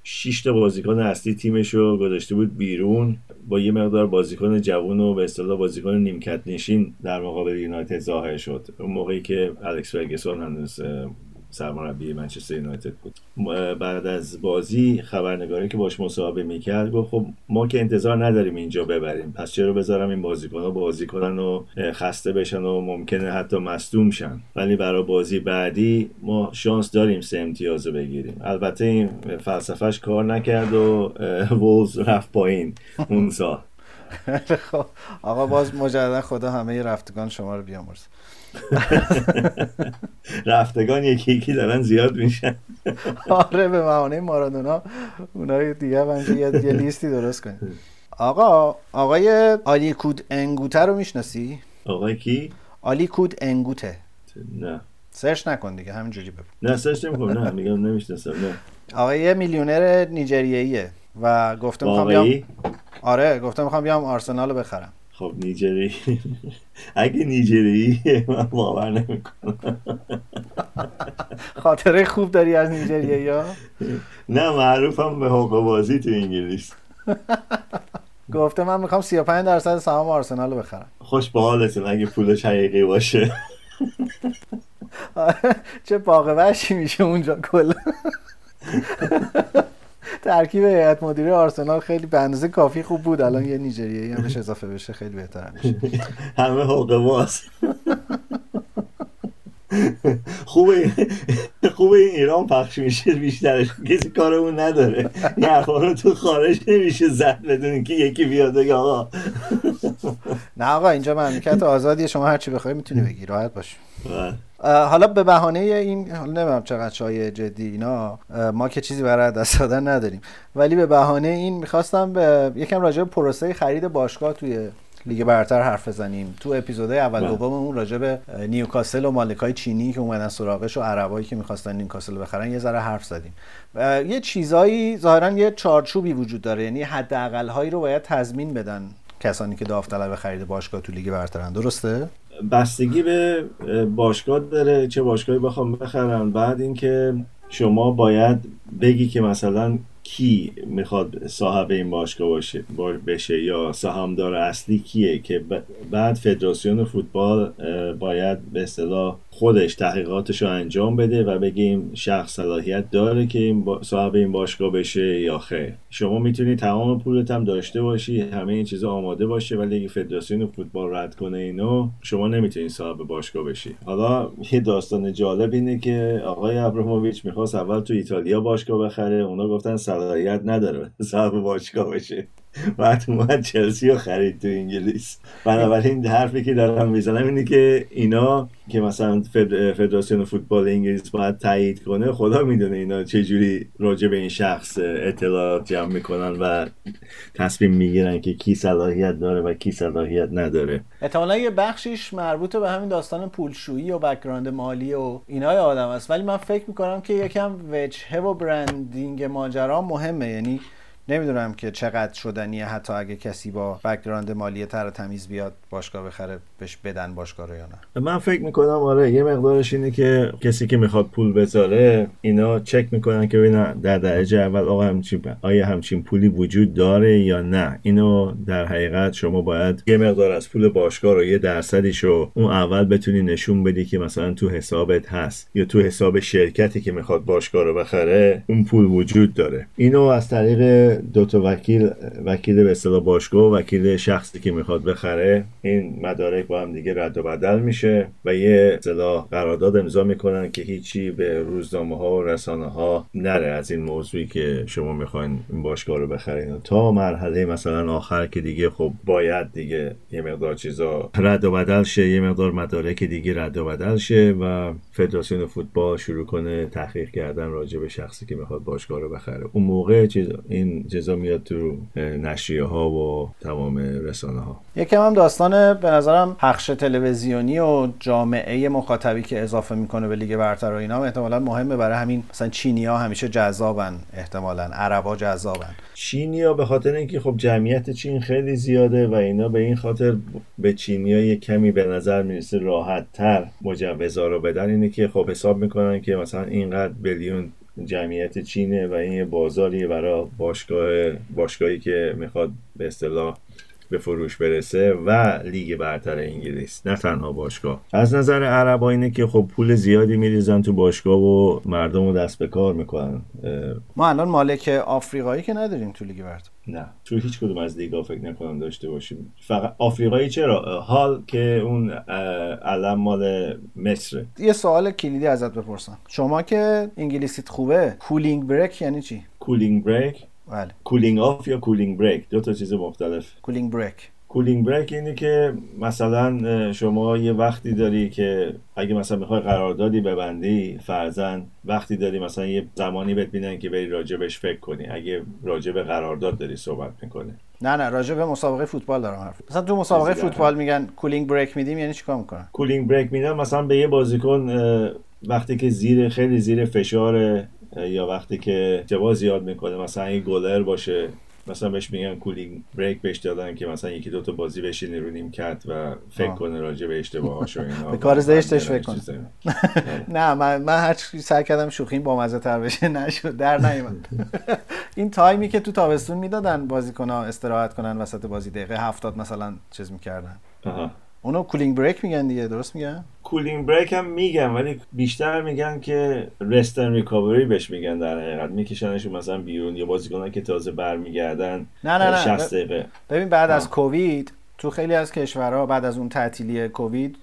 6 تا بازیکن اصلی تیمش رو گذاشته بود بیرون، با یه مقدار بازیکن جوون و به اصطلاح بازیکن نیمکت نشین در مقابل یونایتد ظاهر شد، اون موقعی که الکس فرگسون هنوز سرمربی منچستر یونایتد بود. بعد از بازی خبرنگاری که باش مصاحبه میکرد گفت خب ما که انتظار نداریم اینجا ببریم، پس چرا بذارم این بازیکن‌ها بازی کنن و خسته بشن و ممکنه حتی مصدوم شن، ولی برای بازی بعدی ما شانس داریم 3 امتیاز رو بگیریم. البته این فلسفهش کار نکرد و وولز رفت پایین اون سال. خب آقا باز مجددا خدا همه رفتگان شما رو بیامرزه. رفتگان یکی یکی دارن زیاد میشن. آره به معانه مارادونا اونای دیگه بنده یه لیستی درست کنیم. آقا آقای آلی کود انگوته رو میشناسی؟ آقای کی؟ آلی کود انگوته. نه سرچ نکن دیگه همینجوری بگو. نه سرچ نمی‌کنم، نه میگم نمیشناسم. نه آقای میلیونر نیجریه‌ایه و گفتم میخوام بیام. آره گفتم میخوام بیام آرسنال رو بخرم. خب نیجری اگه نیجری من باور نمیکنم. خاطره خوب داری از نیجریه یا؟ نه معروفم به حقوق‌بازی تو انگلیس. گفته من میخوام 35% سهام آرسنال رو بخرم. خوش به حالتون اگه پولش حقیقی باشه. چه باغ وحشی میشه اونجا کلا. ترکیب هیئت مدیره آرسنال خیلی به اندازه کافی خوب بود، الان یه نیجریه‌ای هم بهش اضافه بشه خیلی بهتر میشه. همه حقوق‌باز. خوبه این ایران پخش میشه بیشترش، کسی کارمون نداره. یه حرفا تو خارج نمیشه زد بدون که یکی بیاد بگه آقا نه آقا اینجا مملکت آزادیه، شما هر چی بخوای میتونی بگی، راحت باش. حالا به بهانه این نمیدونم چقدر شایعه جدی اینا ما که چیزی برای دست دادن نداریم، ولی به بهانه این میخواستم یکم راجع به پروسه خرید باشگاه توی لیگ برتر حرف بزنیم. تو اپیزودهای اول دوممون راجع به نیوکاسل و مالکای چینی که اومدن سراغش و عربایی که می‌خواستن نیوکاسل بخرن یه ذره حرف زدیم. یه چیزایی ظاهرا یه چارچوبی وجود داره، یعنی حداقل‌هایی رو باید تضمین بدن کسانی که داوطلب خرید باشگاه تو لیگ برترن، درسته؟ بستگی به باشگاه داره چه باشگاهی بخوام بخرن. بعد اینکه شما باید بگی که مثلا کی میخواد صاحب این باشگاه بشه یا سهامدار اصلی کیه، که بعد فدراسیون فوتبال باید به اصطلاح خودش تحقیقاتش رو انجام بده و بگیم شخص صلاحیت داره که صاحب این باشگاه بشه یا خیر. شما میتونی تمام پولت هم داشته باشی، همه این چیزا آماده باشه، ولی اگه فدراسیون فوتبال رد کنه اینو شما نمیتونی صاحب باشگاه بشی. حالا یه داستان جالب اینه که آقای ابراهیموویچ میخواست اول تو ایتالیا باشگاه بخره، اونا گفتن صلاحیت نداره صاحب باشگاه بشه، بعد اومد چلسی رو خرید تو انگلیس. بنابراین حرفی که دارم میزنم اینه که اینا که مثلا فدراسیون فوتبال انگلیس باید تایید کنه، خدا میدونه اینا چجوری راجع به این شخص اطلاعات جمع میکنن و تصمیم میگیرن که کی صلاحیت داره و کی صلاحیت نداره. احتمالاً یه بخشیش مربوط به همین داستان پولشویی و بک‌گراند مالی و اینای آدم است، ولی من فکر میکنم که یکم وجهه و برندینگ ماجرا مهمه. یعنی نمیدونم که چقدر شدنیه حتی اگه کسی با بک‌گراند مالی تر تمیز بیاد باشگاه بخره بهش بدن باشگاه رو یا نه. من فکر میکنم آره یه مقدارش اینه که کسی که میخواد پول بذاره اینا چک میکنن که ببینن در درجه اول آقا آیا همچین پولی وجود داره یا نه. اینو در حقیقت شما باید یه مقدار از پول باشگاه رو یه درصدیشو اون اول بتونی نشون بدی که مثلا تو حسابت هست یا تو حساب شرکتی که میخواد باشگاه رو بخره اون پول وجود داره. اینو از طریق دوتا وکیل به اصطلاح باشگاه و وکیل شخصی که میخواد بخره، این مدارک با هم دیگه رد و بدل میشه و یه اصطلاح قرارداد امضا میکنن که هیچی به روزنامه ها و رسانه ها نره از این موضوعی که شما میخواین این باشگاه رو بخرین، تا مرحله مثلا آخر که دیگه خب باید دیگه یه مقدار چیزا رد و بدل شه، یه مقدار مدارک دیگه رد و بدل شه و فدراسیون فوتبال شروع کنه تحقیق کردن راجع به شخصی که میخواد باشگاه رو بخره. اون موقع این جزا میاد تو نشریه ها و تمام رسانه ها. یکم هم داستان به نظرم پخش تلویزیونی و جامعه مخاطبی که اضافه میکنه به لیگ برتر و اینا احتمالاً مهمه. برای همین مثلا چینی‌ها همیشه جذابن، احتمالاً عرب‌ها جذابن. چینی‌ها به خاطر اینکه خب جمعیت چین خیلی زیاده و اینا به این خاطر به چینی‌ها یک کمی به نظر میرسه راحت‌تر مجوزا رو بدن، اینه که خب حساب میکنن که مثلا اینقدر بیلیون جمعیت چینه و این بازاری برای باشگاهی که میخواد به اصطلاح به فروش برسه و لیگ برتر انگلیس، نه تنها باشگاه. از نظر عربا اینه که خب پول زیادی میریزن تو باشگاه و مردم رو دست به کار میکنن. ما الان مالک آفریقایی که نداریم تو لیگ برتر، نه تو هیچ کدوم از لیگا فکر نکنم داشته باشیم. فقط آفریقایی چرا؟ حال که اون علم مال مصره. یه سوال کلیدی ازت بپرسم، شما که انگلیسیت خوبه، کولینگ بریک یعنی چی؟ کولینگ بریک، بله. کولینگ آف یا کولینگ بریک دو تا چیز مختلف. کولینگ بریک، کولینگ بریک اینه که مثلا شما یه وقتی داری که اگه مثلا میخوای قراردادی ببندی، فرضاً وقتی داری مثلا یه زمانی بهت میدن که بری راجبش فکر کنی. اگه راجب قرارداد داری صحبت میکنی، نه راجب مسابقه فوتبال دارم حرف. مثلا تو مسابقه فوتبال میگن کولینگ بریک میدیم، یعنی چیکار میکنن؟ کولینگ بریک میدن مثلا به یه بازیکن وقتی که خیلی زیر فشار یا وقتی که جوا زیاد میکنه، مثلا یه گلر باشه مثلا بهش میگن کولینگ بریک، بهش دادن که مثلا یکی دو تا بازی بشینه رو نیمکت و فکر کنه راجع به اشتباهاش و اینا، به کار زشتش فکر کنه. نه من هر چیزی سعی کردم شوخی بامزه تر بشه، نشد، در نیومد. این تایمی که تو تابستون میدادن بازیکن‌ها استراحت کنن وسط بازی، دقیقه 70 مثلا چیز میکردن، اونو کولینگ بریک میگن دیگه، درست میگن؟ کولینگ بریک هم میگن ولی بیشتر میگن که رست اند ریکاوری بهش میگن. در حقیقت میکشنشون مثلا بیرون یا بازیکنان که تازه برمیگردن 60 دقیقه. ببین بعد از کووید تو خیلی از کشورها بعد از اون تعطیلی کووید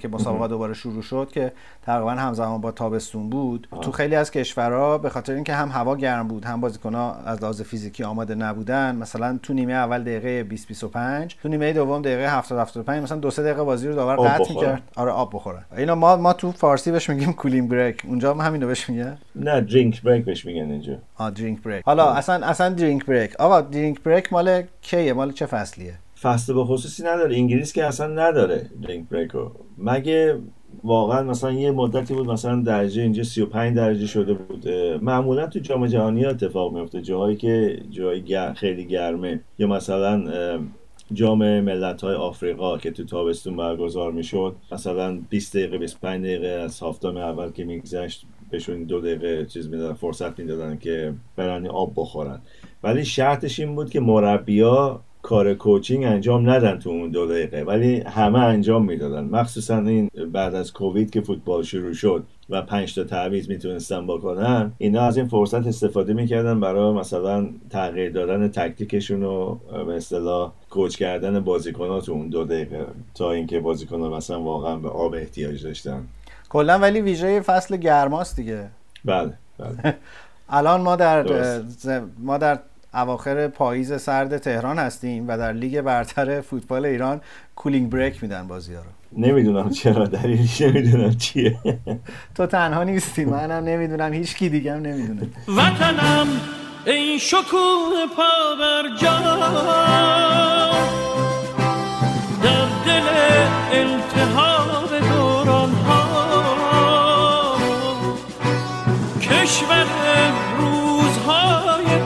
که مسابقه دوباره شروع شد که تقریبا همزمان با تابستون بود، تو خیلی از کشورها به خاطر اینکه هم هوا گرم بود هم بازیکن‌ها از لحاظ فیزیکی آماده نبودن، مثلا تو نیمه اول دقیقه 20-25، تو نیمه دوم دقیقه 70-75 مثلا 2-3 دقیقه بازی رو داور قطع می‌کرد. آره، آب بخوره. اینا ما تو فارسی بهش میگیم کولینگ بریک، اونجا هم همینو بهش میگن. نه درینک بریک بهش میگن اینجا. درینک بریک. حالا اصلا درینک بریک، آقا درینک بریک مال کیه؟ مال چه فصلیه؟ فصل به خصوصی نداره، انگلیس که اصلا نداره درینک بریکو، مگه واقعا مثلا یه مدتی بود مثلا درجه اینجا 35 درجه شده بود. معمولا تو جام جهانی اتفاق میفته، جاهایی که خیلی گرمه، یا مثلا جام ملت‌های آفریقا که تو تابستون برگزار میشد، مثلا 20 دقیقه 25 دقیقه از هافتایم اول که میگذشت بهشون 2 دقیقه چیز میدادن، فرصت میدادن که برن آب بخورن، ولی شرطش این بود که مربی‌ها کار کوچینگ انجام ندن تو اون 2 دقیقه، ولی همه انجام میدادن. مخصوصا این بعد از کووید که فوتبال شروع شد و 5 تا تعویض میتونستن بکنن، اینا از این فرصت استفاده میکردن برای مثلا تغییر دادن تکتیکشون و به اصطلاح کوچ کردن بازیکن‌ها تو اون 2 دقیقه، تا اینکه بازیکن‌ها مثلا واقعا به آب احتیاج داشتن کلا. ولی ویژه فصل گرماست دیگه. بله. الان ما در اواخر پاییز سرد تهران هستیم و در لیگ برتر فوتبال ایران کولینگ بریک میدن بازی‌ها رو. نمیدونم چرا، دلیلش نمیدونم چیه. تو تنها نیستی، منم نمیدونم، هیچ کی دیگه هم نمیدونه. وطنم این شکوه پا بر جا، در دل التهاب دوران‌ها، کشور روزهای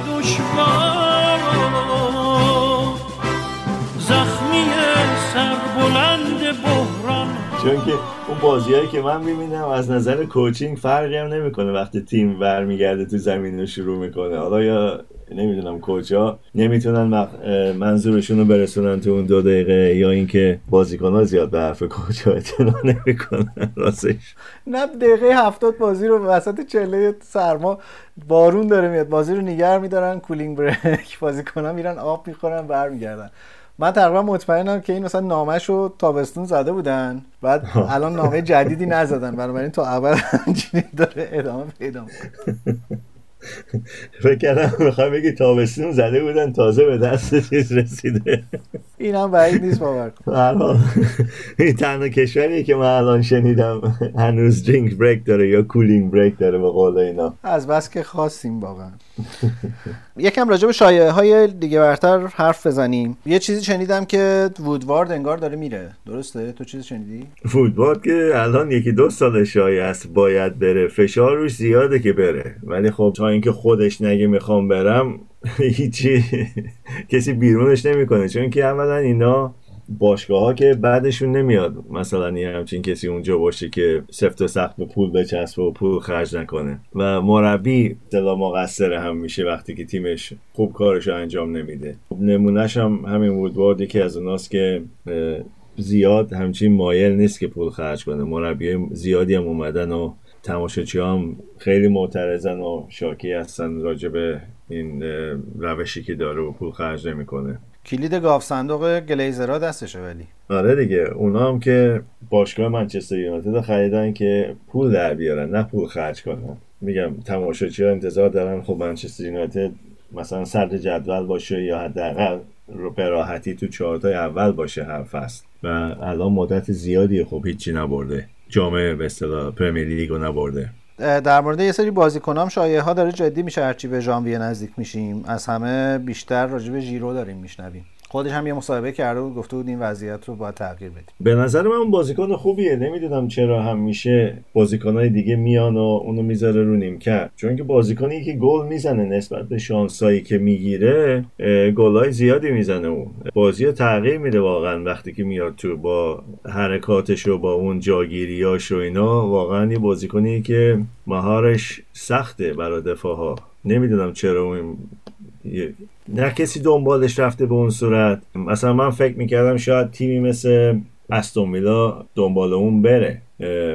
چون که اون بازیایی که من میبینم از نظر کوچینگ فرقی هم نمیکنه وقتی تیم برمیگرده تو زمین رو شروع میکنه. حالا یا نمیدونم کجا نمیتونن منظورشون رو برسونن تو اون 2 دقیقه، یا اینکه بازیکن‌ها زیاد به حرف کجا اعتنا نمیکنن. راستش نه، دقیقه 70 بازی رو وسط چله سرما بارون داره میاد، بازی رو نگه میدارن، کولینگ بریک، بازیکن‌ها میرن آب میخورن برمیگردن. من تقریبا مطمئنم که این مثلا نامه‌شو تابستون زده بودن، بعد الان نامه جدیدی نزدن، بنابراین تا اول همینجوری داره ادامه پیدا می‌کنه. فکر کردم میخوام بگی تابستون زده بودن تازه به دست چیز رسیده. اینم بعید نیست باور کنم. این تنها کشوریه که من الان شنیدم هنوز درینک بریک داره یا کولینگ بریک داره به قول اینا. از بس که خواستیم واقعا. یکم راجع به شایعه‌های دیگه برتر حرف بزنیم. یه چیزی شنیدم که وودوارد انگار داره میره. درسته؟ تو چیزی شنیدی؟ وودوارد که الان 1-2 سال شایعه است باید بره. فشار روش زیاده که بره. ولی خب تا اینکه خودش نگه میخوام برم هیچی کسی بیرونش نمیکنه، چون که اولا اینا باشگاه‌ها که بعدشون نمیاد مثلا یه همچین کسی اونجا باشه که سفت و سخت به پول بچسبه و پول خرج نکنه، و مربی دلا مقصر هم میشه وقتی که تیمش خوب کارشو انجام نمیده. نمونهش هم همین وودوارد که از اوناست که زیاد همچین مایل نیست که پول خرج کنه. مربی زیادی هم اومدن و تماشاچی‌ها هم خیلی معترضن و شاکی هستن راجع به این روشی که داره و پول خرج نمی‌کنه. کلید گاف صندوق گلیزرها دستشه ولی. آره دیگه، اونا هم که باشگاه منچستر یونایتد خریدن که پول در بیارن نه پول خرج کنن. میگم تماشاچی‌ها انتظار دارن خب منچستر یونایتد مثلا صدر جدول باشه یا حداقل به راحتی تو 4 تای اول باشه هر فصل، و الان مدت زیادی خب هیچی نبرده، جام به اصطلاح پرمیر لیگو نبرده. در مورد یه سری بازیکنام شایعه ها داره جدی میشه، هرچی به ژانویه نزدیک میشیم از همه بیشتر راجع به ژیرو داریم میشنویم. خودش هم یه مصاحبه کرده بود، گفته بود این وضعیت رو باید تغییر بدیم. به نظر من اون بازیکن خوبیه، نمیدونم چرا همیشه بازیکن‌های دیگه میان و اونو میذاره رو نیمکت، چون که بازیکنی که گل میزنه نسبت به شانسایی که میگیره گلای زیادی میزنه، اون بازی رو تغییر میده واقعا وقتی که میاد تو با حرکاتش و با اون جاگیریاش و اینا. واقعا یه بازیکنی که مهارش سخته برای دفاع‌ها، نمیدونم چرا اون نه کسی دنبالش رفته به اون صورت. مثلا من فکر میکردم شاید تیمی مثل استون ویلا دنبال اون بره،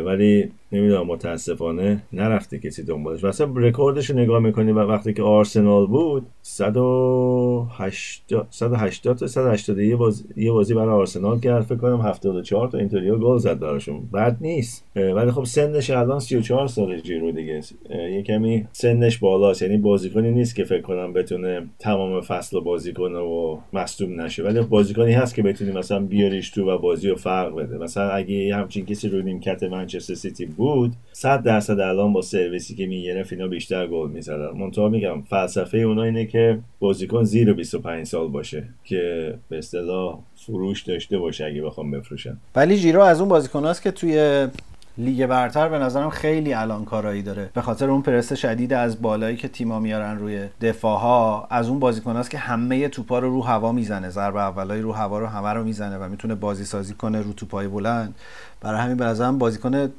ولی نمیدونم متاسفانه نرفته کسی دنبالش. مثلا رکوردش رو نگاه میکنی وقتی که آرسنال بود 180 تا 181 یه بازی برای آرسنال کرد، فکر کنم 74 تا اینطوریو گل زد براشون، بد نیست. ولی خب سنش الان 34 سال جیرو دیگه، یه کمی سنش بالاست، یعنی بازیکنی نیست که فکر کنم بتونه تمام فصل بازی کنه و مصدوم نشه، ولی بازیکنی هست که بتونی مثلا بیاریش تو و بازیو فرق بده. مثلا اگه همچین کسی رو نیمکت منچستر سیتی بود 100% الان با سرویسی که میگرفت اینا بیشتر گل میزدن. منتها میگم فلسفه اونا اینه که بازیکن زیر 25 سال باشه که به اصطلاح فروش داشته باشه اگه بخوام بفروشن. ولی ژیرو از اون بازیکناست که توی لیگ برتر به نظرم خیلی الان کارایی داره، به خاطر اون پرس شدید از بالایی که تیم‌ها میارن روی دفاع‌ها. از اون بازیکناست که همه توپا رو هوا میزنه، ضربه اولای رو هوا رو همه رو میزنه و میتونه بازی سازی کنه رو توپای بلند. برای همین به نظرم بازیکن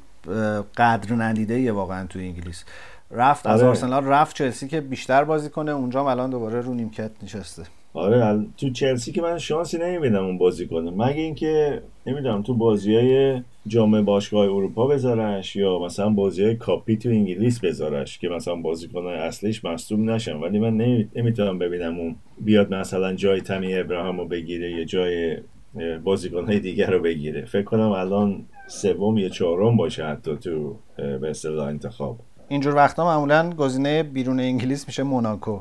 قدر ندیده واقعا تو انگلیس. رفت از آرسنال، رفت چلسی که بیشتر بازی کنه، اونجا هم الان دوباره رو نیمکت نشسته. آره تو چلسی که من شانسی نمیبینم اون بازی کنه، مگه اینکه نمیدونم تو بازیای جام باشگاه اروپا بذارش یا مثلا بازیای کاپی تو انگلیس بذارش که مثلا بازیکن‌های اصلیش مصدوم نشن. ولی من نمیتونم ببینم اون بیاد مثلا جای تامی ابراهامو بگیره یا جای بازیکن‌های دیگر رو بگیره. فکر کنم الان 3م یا 4م باشه حتی تو به اصطلاح انتخاب. اینجور وقتا معمولا گزینه بیرون انگلیس میشه موناکو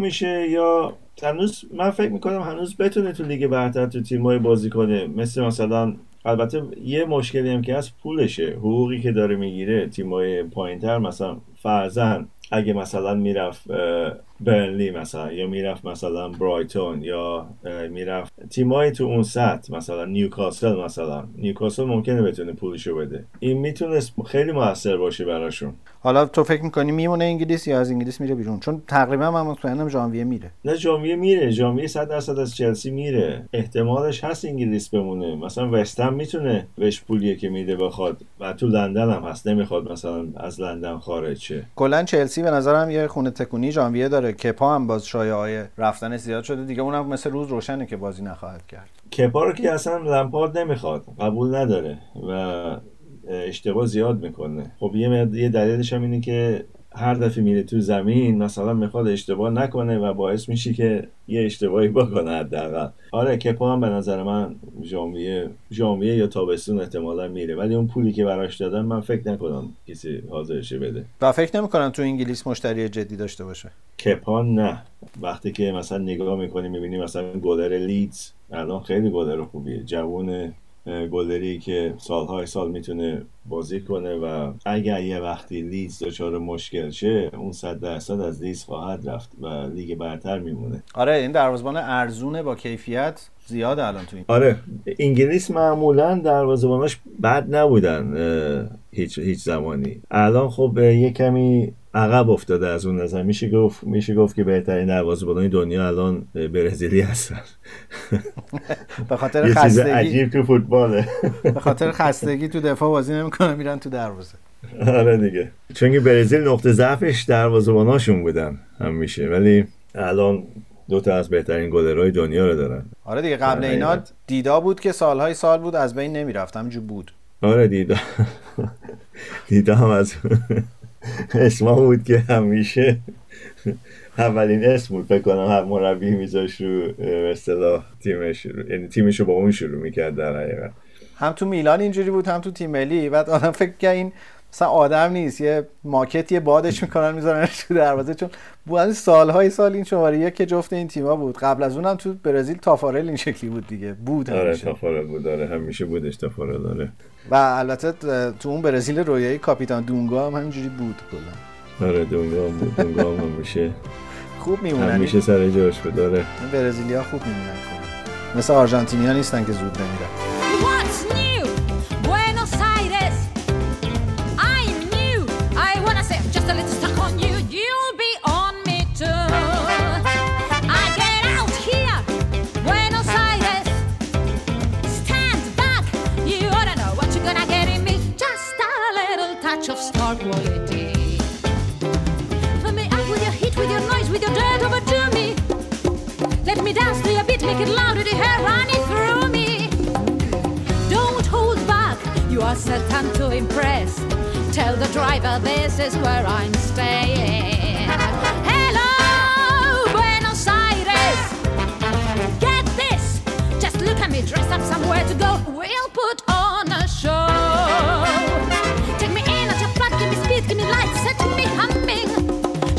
میشه، یا هنوز من فکر میکنم هنوز بتونه تو لیگ برتر تو تیمای بازی کنه، مثلا البته یه مشکلی هم که از پولشه، حقوقی که داره میگیره. تیمای پایینتر مثلا فرضاً اگه مثلا میرفت برنلی مثلا یا میرفت مثلا برایتون یا میرفت تیمایی تو اون سطح، مثلا نیوکاسل ممکنه بتونه پولشو بده، این میتونه خیلی موثر باشه براشون. حالا تو فکر میکنی میمونه انگلیس یا از انگلیس میره بیرون؟ چون تقریبا من مطمئنم ژانویه میره. نه ژانویه 100% از چلسی میره، احتمالش هست انگلیس بمونه. مثلا وستهم میتونه بهش پولیه که میده بخواد، و تو لندن هم هست نمیخواد مثلا از لندن خارج شه. کلا چلسی چلسی به نظرم یه خونه تکونی ژانویه داره. کپا هم باز شایعه‌های رفتن زیاد شده دیگه، اونم مثل روز روشنه که بازی نخواهد کرد. کپا رو که اصلا لمپارد نمیخواد، قبول نداره و اشتباه زیاد میکنه. خب یه دلیلش هم اینه که هر دفعه میره تو زمین مثلا میخواد اشتباه نکنه و باعث میشه که یه اشتباهی بکنه حداقل. آره کپا هم به نظر من ژانویه یا تابستون احتمالا میره، ولی اون پولی که براش دادن من فکر نکنم کسی حاضرشه بده و فکر نمیکنم تو انگلیس مشتری جدی داشته باشه کپا. نه وقتی که مثلا نگاه میکنی میبینی مثلا گلر لیدز الان خیلی گلر خوبیه، جوونه، گلری که سالهای سال میتونه بازی کنه و اگر یه وقتی لیدز دچار مشکل شه اون 100% از لیدز خواهد رفت و لیگ برتر میمونه. آره این دروازه‌بان ارزونه با کیفیت زیاد الان تو این. آره انگلیس معمولا دروازه‌باناش بد نبودن هیچ زمانی، الان خب یه کمی عقب افتاده از اون نظر. میشه گفت که بهترین دروازه‌بانای دنیا الان برزیلی هستن به خاطر خستگی. یه چیز عجیب تو فوتباله، به خاطر خستگی تو دفاع بازی نمی‌کنن، میرن تو دروازه. آره دیگه چون که برزیل نقطه ضعفش دروازه‌باناشون بودن همیشه، ولی الان دو تا از بهترین گلرهای دنیا رو دارن. آره دیگه قبل اینا دیدا بود که سالهای سال بود از بین نمیرفت، همونجوری بود. آره دیدا هم از اسم بود که همیشه اولین اسم بود فکر کنم، هر مربی میذاش رو به اصطلاح تیمش، یعنی تیمش رو با اون شروع میکرد در حقیقت. هم تو میلان اینجوری بود هم تو تیم ملی. بعد آدم فکر کنه این مثلا آدم نیست، یه ماکت یه بادش میکنن میذارنش تو دروازه، چون بعد سالهای سال این شماره یک که جفت این تیما بود. قبل از اونم تو برزیل تافارل این شکلی بود دیگه، بود همیشه. آره تافارل بود، داره همیشه بودش تافارل داره. و البته تو اون برزیل رویایی کاپیتان دونگا هم همینجوری بود کلا. آره دونگا هم همیشه خوب میمونن، همیشه سر جاش بود. آره برزیلیا خوب میمونن، مثل آرژانتینیا نیستن که زود نمیرن. Certain to impress, tell the driver this is where I'm staying. Hello, Buenos Aires. Get this, just look at me, dress up somewhere to go. We'll put on a show. Take me in at your flat, give me speed, give me lights, set me humming.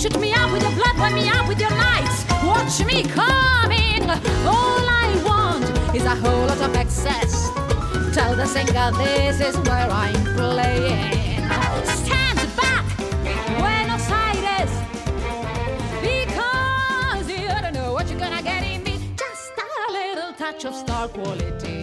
Shoot me up with your blood, wipe me up with your lights. Watch me coming. All I want is a whole lot of excess. Tell the singer this is where I'm playing. Stand back, Buenos Aires, because you don't know what you're gonna get in me. Just a little touch of star quality.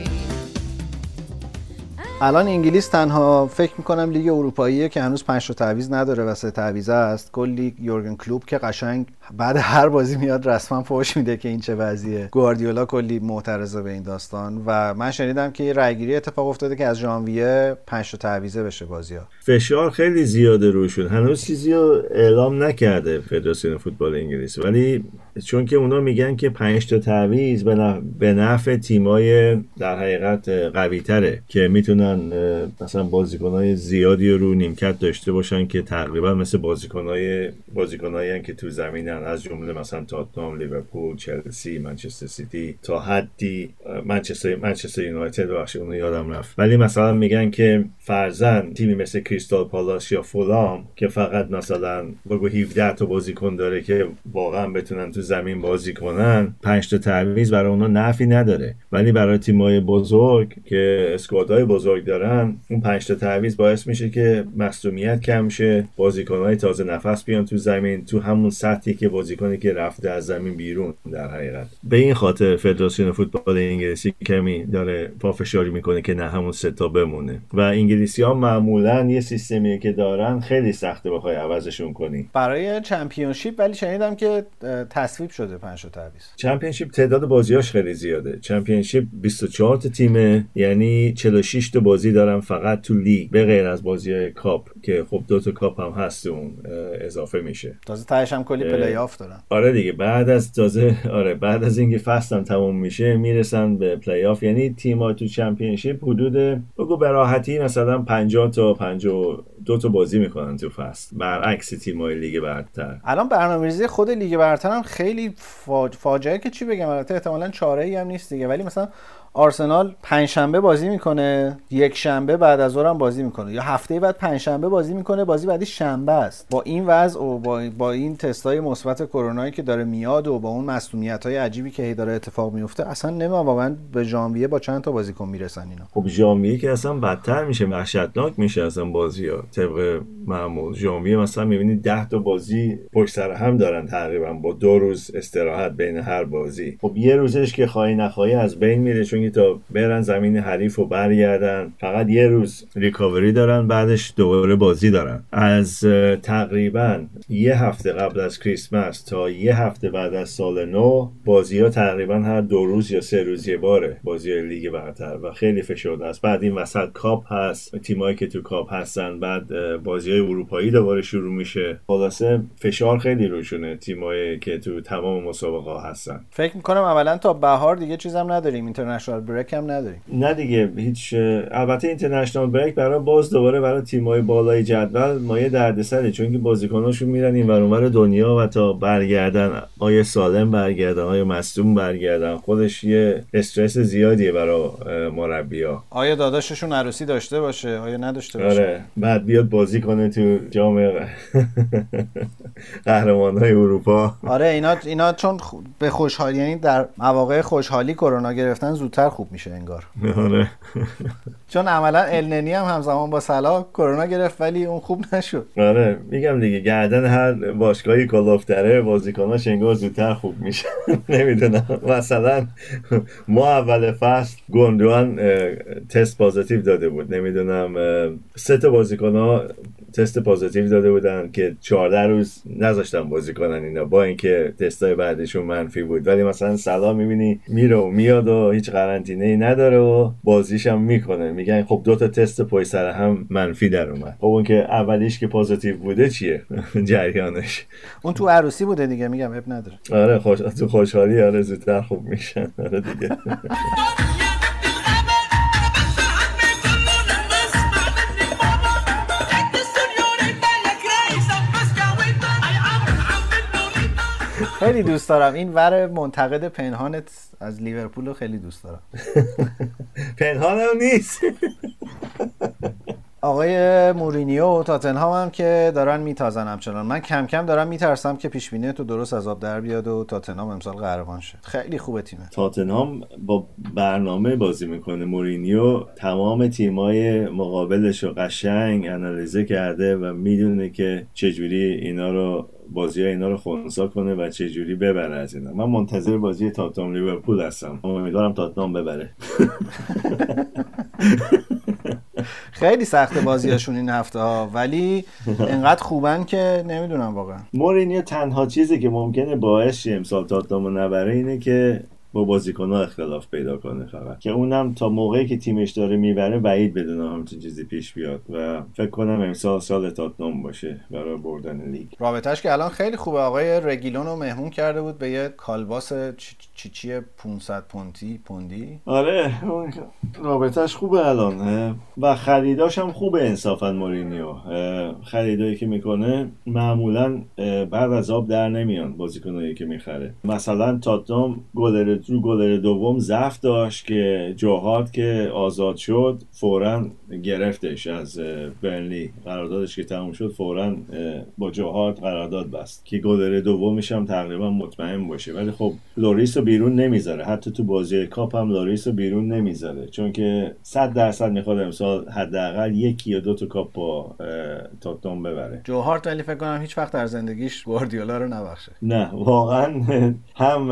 الان انگلیس تنها فکر میکنم لیگ اروپاییه که هنوز 5 تا تعویض نداره و 3 تعویضه است. کلی یورگن کلوپ که قشنگ بعد هر بازی میاد رسما فحش میده که این چه وضعیه. گواردیولا کلی معترضه به این داستان و من شنیدم که یه رایگیری اتفاق افتاده که از ژانویه 5 تا تعویضه بشه بازی‌ها. فشار خیلی زیاده روشون، هنوز چیزی رو اعلام نکرده فدراسیون فوتبال انگلیس، ولی چون که اونا میگن که 5 تا تعویض به نفع تیمای در حقیقت قوی‌تره که میتونه مثلا بازیکنای زیادی رو نیمکت داشته باشن که تقریبا مثل بازیکنایی ان که تو زمینن، از جمله مثلا تاتنهام، لیورپول، چلسی، منچستر سیتی، تا حدی منچستر یونایتد باشه، اون یادم رفت. ولی مثلا میگن که فرضاً تیمی مثل کریستال پالاس یا فولام که فقط مثلا بگو 17 تا بازیکن داره که واقعا بتونن تو زمین بازی کنن، 5 تا تعویض برای اونها نفعی نداره، ولی برای تیمای بزرگ که اسکوادهای بزرگ دارن اون 5 تا تعویض باعث میشه که مصدومیت کم شه، بازیکن‌های تازه نفس بیان تو زمین تو همون سطحی که بازیکنی که رفته از زمین بیرون در حقیقت. به این خاطر فدراسیون فوتبال انگلیسی کمی داره پافشاری میکنه که نه همون سه تا بمونه. و انگلیسی‌ها معمولاً یه سیستمی که دارن خیلی سخته بخوای عوضشون کنی برای چمپیونشیپ، ولی شنیدم که تصویب شده 5 تا تعویض. چمپیونشیپ تعداد بازیاش خیلی زیاده. چمپیونشیپ 24 تا تیمه، یعنی 46 تا بازی دارن فقط تو لیگ به غیر از بازی‌های کاپ که خب 2 تا کاپ هم هست اون اضافه میشه. تازه تهش هم کلی پلی آف دارن. آره دیگه، بعد از بعد از اینکه فصل هم تموم میشه میرسن به پلی آف، یعنی تیم‌ها تو چمپیونشیپ حدود بگو به راحتی مثلا 50 تا 52 تا بازی میکنن تو فصل، برعکس تیم‌های لیگ برتر. الان برنامه‌ریزی خود لیگ برتر هم خیلی فاجعه که چی بگم، البته احتمالاً چاره‌ای هم نیست دیگه، ولی مثلا آرسنال 5 شنبه بازی میکنه، 1 شنبه بعد از ظهر هم بازی میکنه، یا هفته بعد 5 شنبه بازی میکنه، بازی بعدی شنبه است. با این وضع و با این تستای مثبت کرونایی که داره میاد و با اون مسئولیت‌های عجیبی که داره اتفاق میفته، اصلا نمیدونم واقعا به ژانویه با چند تا بازیکن میرسن اینا. خب ژانویه که اصلا بدتر میشه، وحشتناک میشه اصلا بازی‌ها. طبق معمول ژانویه مثلا میبینید 10 تا بازی پشت سر هم دارن تقریبا، با 2 روز استراحت بین هر بازی. خب یه روزش که خواهی نخواهی از بین میره، چون تا برن زمین حریف و برگردن فقط 1 روز ریکاوری دارن، بعدش دوباره بازی دارن. از تقریبا 1 هفته قبل از کریسمس تا 1 هفته بعد از سال نو بازی‌ها تقریبا هر 2 روز یا 3 روز یه باره بازی لیگ برتر و خیلی فشرده است. بعد این وسط کاپ هست، تیمایی که تو کاپ هستن، بعد بازی‌های اروپایی دوباره شروع میشه. خلاصه فشار خیلی روشونه تیمایی که تو تمام مسابقه‌ها هستن. فکر می‌کنم اولا تا بهار دیگه چیزم نداریم، اینترنشنال بریک هم نداریم. نه دیگه هیچ. البته اینترنشنال بریک برای دوباره برای تیم‌های بالای جدول مایه دردسره، چون که بازیکناشون میرن این ور اونور دنیا و تا برگردن، آیا سالم برگردن آیا مصدوم برگردن، خودش یه استرس زیادیه برای مربی‌ها. آیا داداششون عروسی داشته باشه آیا نداشته باشه. آره، بعد بیاد بازی کنه تو جام قهرمان‌های اروپا. آره اینا چون به خوشحالی، یعنی در مواقع خوشحالی کرونا گرفتن زودتر خوب میشه انگار. آره. چون عملا النینی هم همزمان با صلاح کرونا گرفت ولی اون خوب نشد. آره میگم دیگه، گردن هر باشگاهی کلافتره، بازیکناش انگار زودتر خوب میشه. نمیدونم، مثلا ما اول فصل گوندوان تست پوزیتیو داده بود، نمیدونم 3 تا بازیکن‌ها تست پوزیتیو داده بودن که 14 روز نذاشتن بازی کنن اینا، با اینکه تستای بعدشون منفی بود، ولی مثلا صلاح میبینی میره و میاد و هیچ قرنطینه‌ای نداره و بازیش هم میکنه. میگن خب 2 تا تست پای سر هم منفی در اومد، خب اون که اولیش که پوزیتیو بوده چیه جریانش؟ اون تو عروسی بوده دیگه، میگم اب نداره. آره تو خوشحالی آره زودتر خوب میشن. آره دیگه. خیلی دوست دارم این ور منتقد پنهانت از لیورپول رو خیلی دوست دارم. پنهانم نیست. آقای مورینیو و تاتنهام هم که دارن میتازن همچنان، من کم کم دارم میترسم که پیشبینی تو درست از آب در بیاد و تاتنهام امسال قهرمان شه. خیلی خوبه تیمه. تاتنهام با برنامه بازی میکنه. مورینیو تمام تیمای مقابلش رو قشنگ آنالیزه کرده و میدونه که چجوری اینا رو بازی اینا رو خونسا کنه و چه جوری ببره از اینا. من منتظر بازی تاتنهام لیورپول هستم، امیدوارم تاتنهام ببره. خیلی سخت بازیاشون این هفته ها، ولی انقدر خوبن که نمیدونم واقعا. مورینیو تنها چیزی که ممکنه باعث شه امسال تاتنهامو نبره اینه که با بازیکن‌ها اختلاف پیدا کنه فقط، که اونم تا موقعی که تیمش داره میبره بعید بدونم همچین چیزی پیش بیاد و فکر کنم امسال سال تاتنهام باشه برای بردن لیگ. رابطه‌اش که الان خیلی خوبه، آقای رگیلون رو مهمون کرده بود به یه کالباس چیچی 500 پوندی. آره رابطه‌اش خوبه الان و خریداش هم خوبه انصافا. مورینیو خریدایی که میکنه معمولا بعد از آب در نمیان بازیکنایی که میخره. مثلا تاتنهام گلر دوم ضعف داشت که جوهارد که آزاد شد فوراً گرفتش از برنلی، قراردادش که تموم شد فوراً با جوهارد قرارداد بست که گلر دومش هم تقریبا مطمئن باشه. ولی خب لوریس رو بیرون نمیذاره، حتی تو بازی کاپ هم لوریس رو بیرون نمیذاره، چون که 100% میخواد امسال حداقل 1 یا 2 تا کاپ با تاتنهام ببره. جوهارد ولی فکر کنم هیچ وقت در زندگیش گواردیولا رو نبخشه. نه واقعاً هم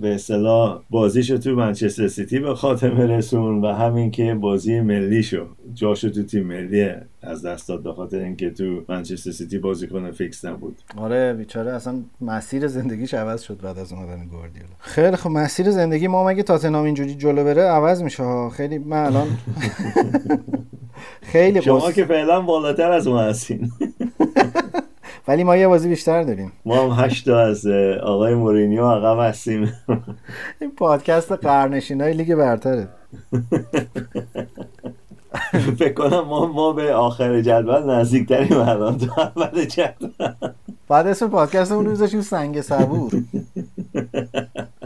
به اصطلاح بازیشو تو منچستر سیتی به خاتمه رسون و همین که بازی ملیشو جاشو تو تیم ملی از دست داد به خاطر اینکه تو منچستر سیتی بازیکن فیکس نبود. آره بیچاره اصلا مسیر زندگیش عوض شد بعد از اومدن گواردیولا. خیلی خب مسیر زندگی ما مگه تاتنهام اینجوری جلو بره عوض میشه. خیلی من الان خیلی شما که فعلا بالاتر از ما هستین. ولی ما یه بازی بیشتر داریم. ما هم 8 تا از آقای مورینیو عقب هستیم. این پادکست قرنشینای لیگ برتره. فکر کنم ما به آخر جدول نزدیک‌تریم الان تو اول جدول. بعد اسم پادکستمون رو می‌ذاریم سنگ صبور.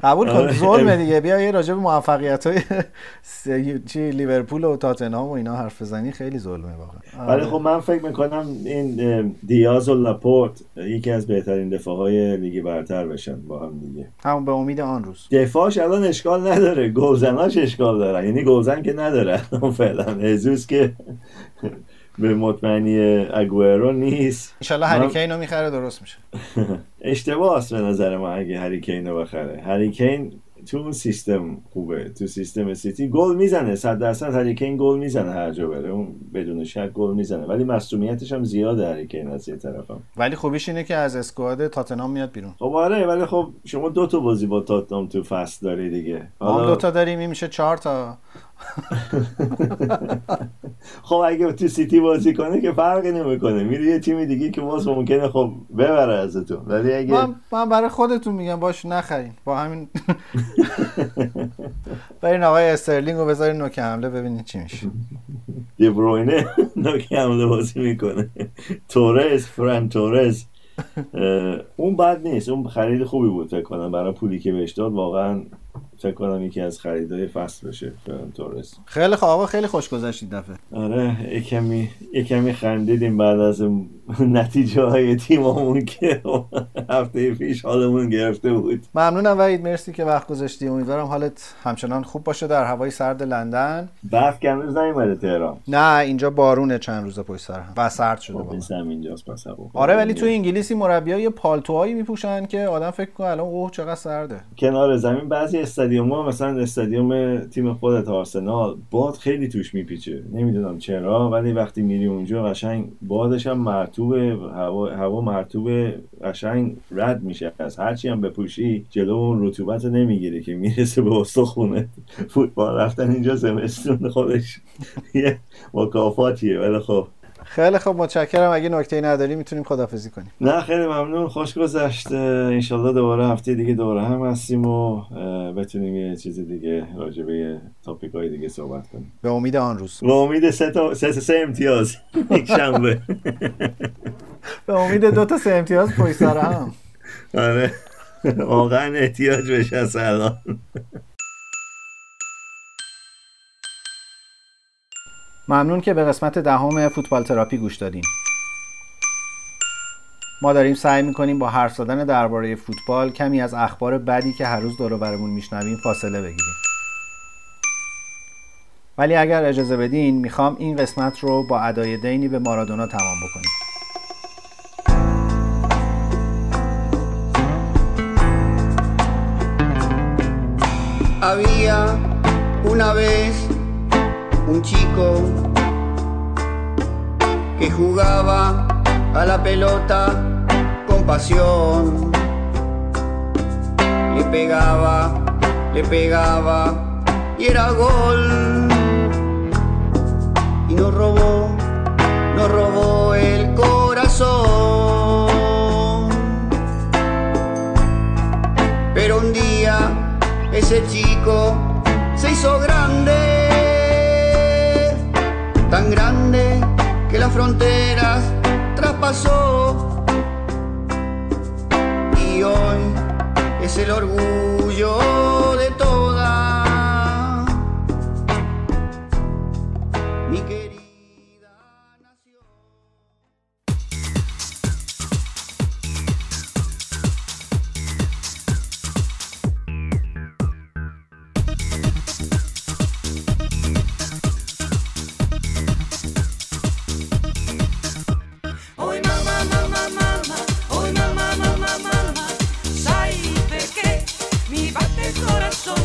قبول کن ظلمه دیگه. بیا یه راجع به موفقیت‌های چی لیورپول و تاتنهام و اینا حرف بزنی خیلی ظلمه واقعا. ولی خب من فکر می‌کنم این دیاز و لاپورت یکی از بهترین دفاع‌های لیگ برتر بشن با هم دیگه. همون به امید آن روز. دفاعش الان اشکال نداره، گلزناش اشکال داره. یعنی گلزن که نداره فعلا. ازوس که به مطمئنی اگوئرو نیست. ان شاءالله هری کین رو میخره درست میشه. اشتباه است به نظر من اگه هری کین رو بخره. هری کین تو سیستم خوبه، تو سیستم سیتی گل میزنه 100% هری کین گل میزنه هر جا بره، اون بدون شک گل میزنه، ولی مسئولیتش هم زیاده هری کین از یه طرفم. ولی خوبیش اینه که از اسکواد تاتنهام میاد بیرون. خب آره، ولی خب شما 2 تا بازی با تاتنهام تو فصل داری دیگه. ما 2 تا داریم، این میشه 4 تا. خب اگه تو سیتی بازی کنه که فرقی نمیکنه، میری یه تیم دیگه که واسه ممکنه خب ببره ازتون. ولی اگه من برای خودتون میگم باش نخرین، با همین برین آقای استرلینگ رو بذارین نوک حمله ببینین چی میشه. دی بروینه نوک حمله بازی میکنه، تورز، فران تورز اون بد نیست، اون خرید خوبی بود فکر کنم برای پولی که بهش داد. واقعا فکر کنم یکی از خریدای فصل بشه تورس. خیلی خوب آقا، خیلی خوش گذشت این دفعه. آره یه کمی خندیدیم بعد از نتیجه های تیممون که هفته پیش حالمون گرفته بود. ممنونم وحید، مرسی که وقت گذاشتی، امیدوارم حالت همچنان خوب باشه در هوای سرد لندن. برف که امروز نیومده تهران. نه اینجا بارونه چند روز پشت سر هم و سرد شده بابا. هم اینجاست پس بابا. آره ولی تو انگلیسی مربی‌ها یه پالتوهایی میپوشن که آدم فکر کنه الان اوه چقدر سرده. کنار زمین بعضی استادیوم‌ها، مثلا استادیوم تیم خودت آرسنال، باد خیلی توش میپیچه، نمیدونم چرا، ولی وقتی میری اونجا قشنگ بادش هم مرطوبه، هوا مرطوبه، قشنگ رد میشه از هرچی هم بپوشی جلو اون رطوبت نمیگیره که میرسه به استخونه. فوتبال رفتن اینجا زمستون خودش یه مکافاتیه. ولی خب خیلی خب متشکرم، اگه نکته‌ای نداری میتونیم خداحافظی کنیم. نه خیلی ممنون، خوش گذشت. ان شاءالله دوباره هفته دیگه دوباره هم هستیم و بتونیم یه چیز دیگه راجع به تاپیک‌های دیگه صحبت کنیم. به امید آن روز. به امید 3 امتیاز یک شنبه. به امید 2 تا 3 امتیاز پشت سر هم. آره واقعا احتیاج بهش هست الان. ممنون که به قسمت 10 فوتبال تراپی گوش دادین. ما داریم سعی میکنیم با حرف زدن درباره فوتبال کمی از اخبار بدی که هر روز دور و برمون میشنویم فاصله بگیریم. ولی اگر اجازه بدین میخوام این قسمت رو با ادای دینی به مارادونا تمام بکنیم. Había una vez un chico que jugaba a la pelota con pasión. Le pegaba y era gol. Y nos robó el corazón. Pero un día ese chico se hizo grande. Tan grande que las fronteras traspasó y hoy es el orgullo de toda mi querida nación. Corazón.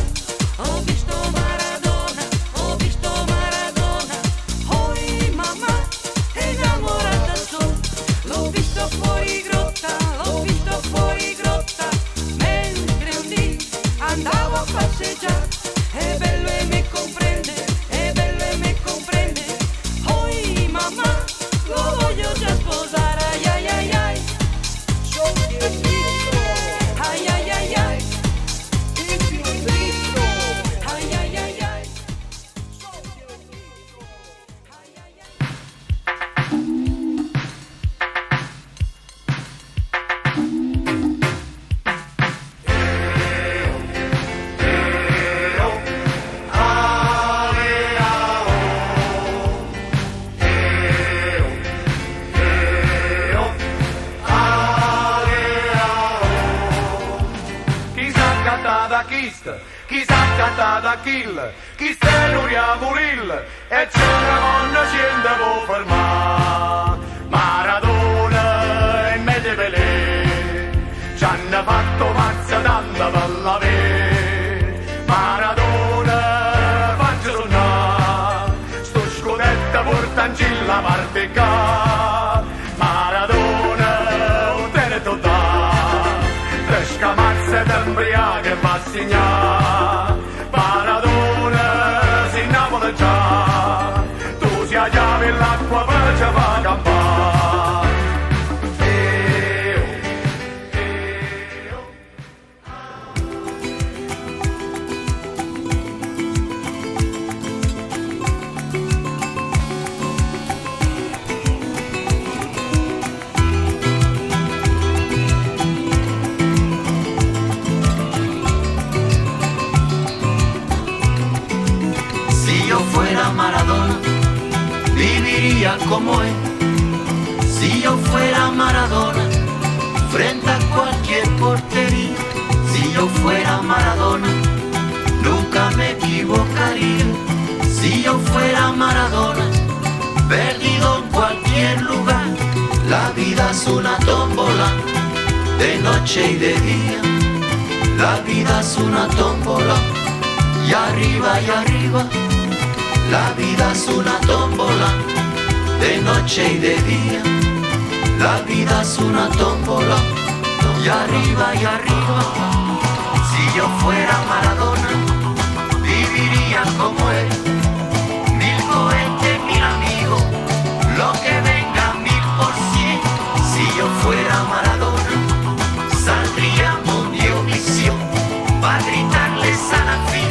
Para gritarles a la vida.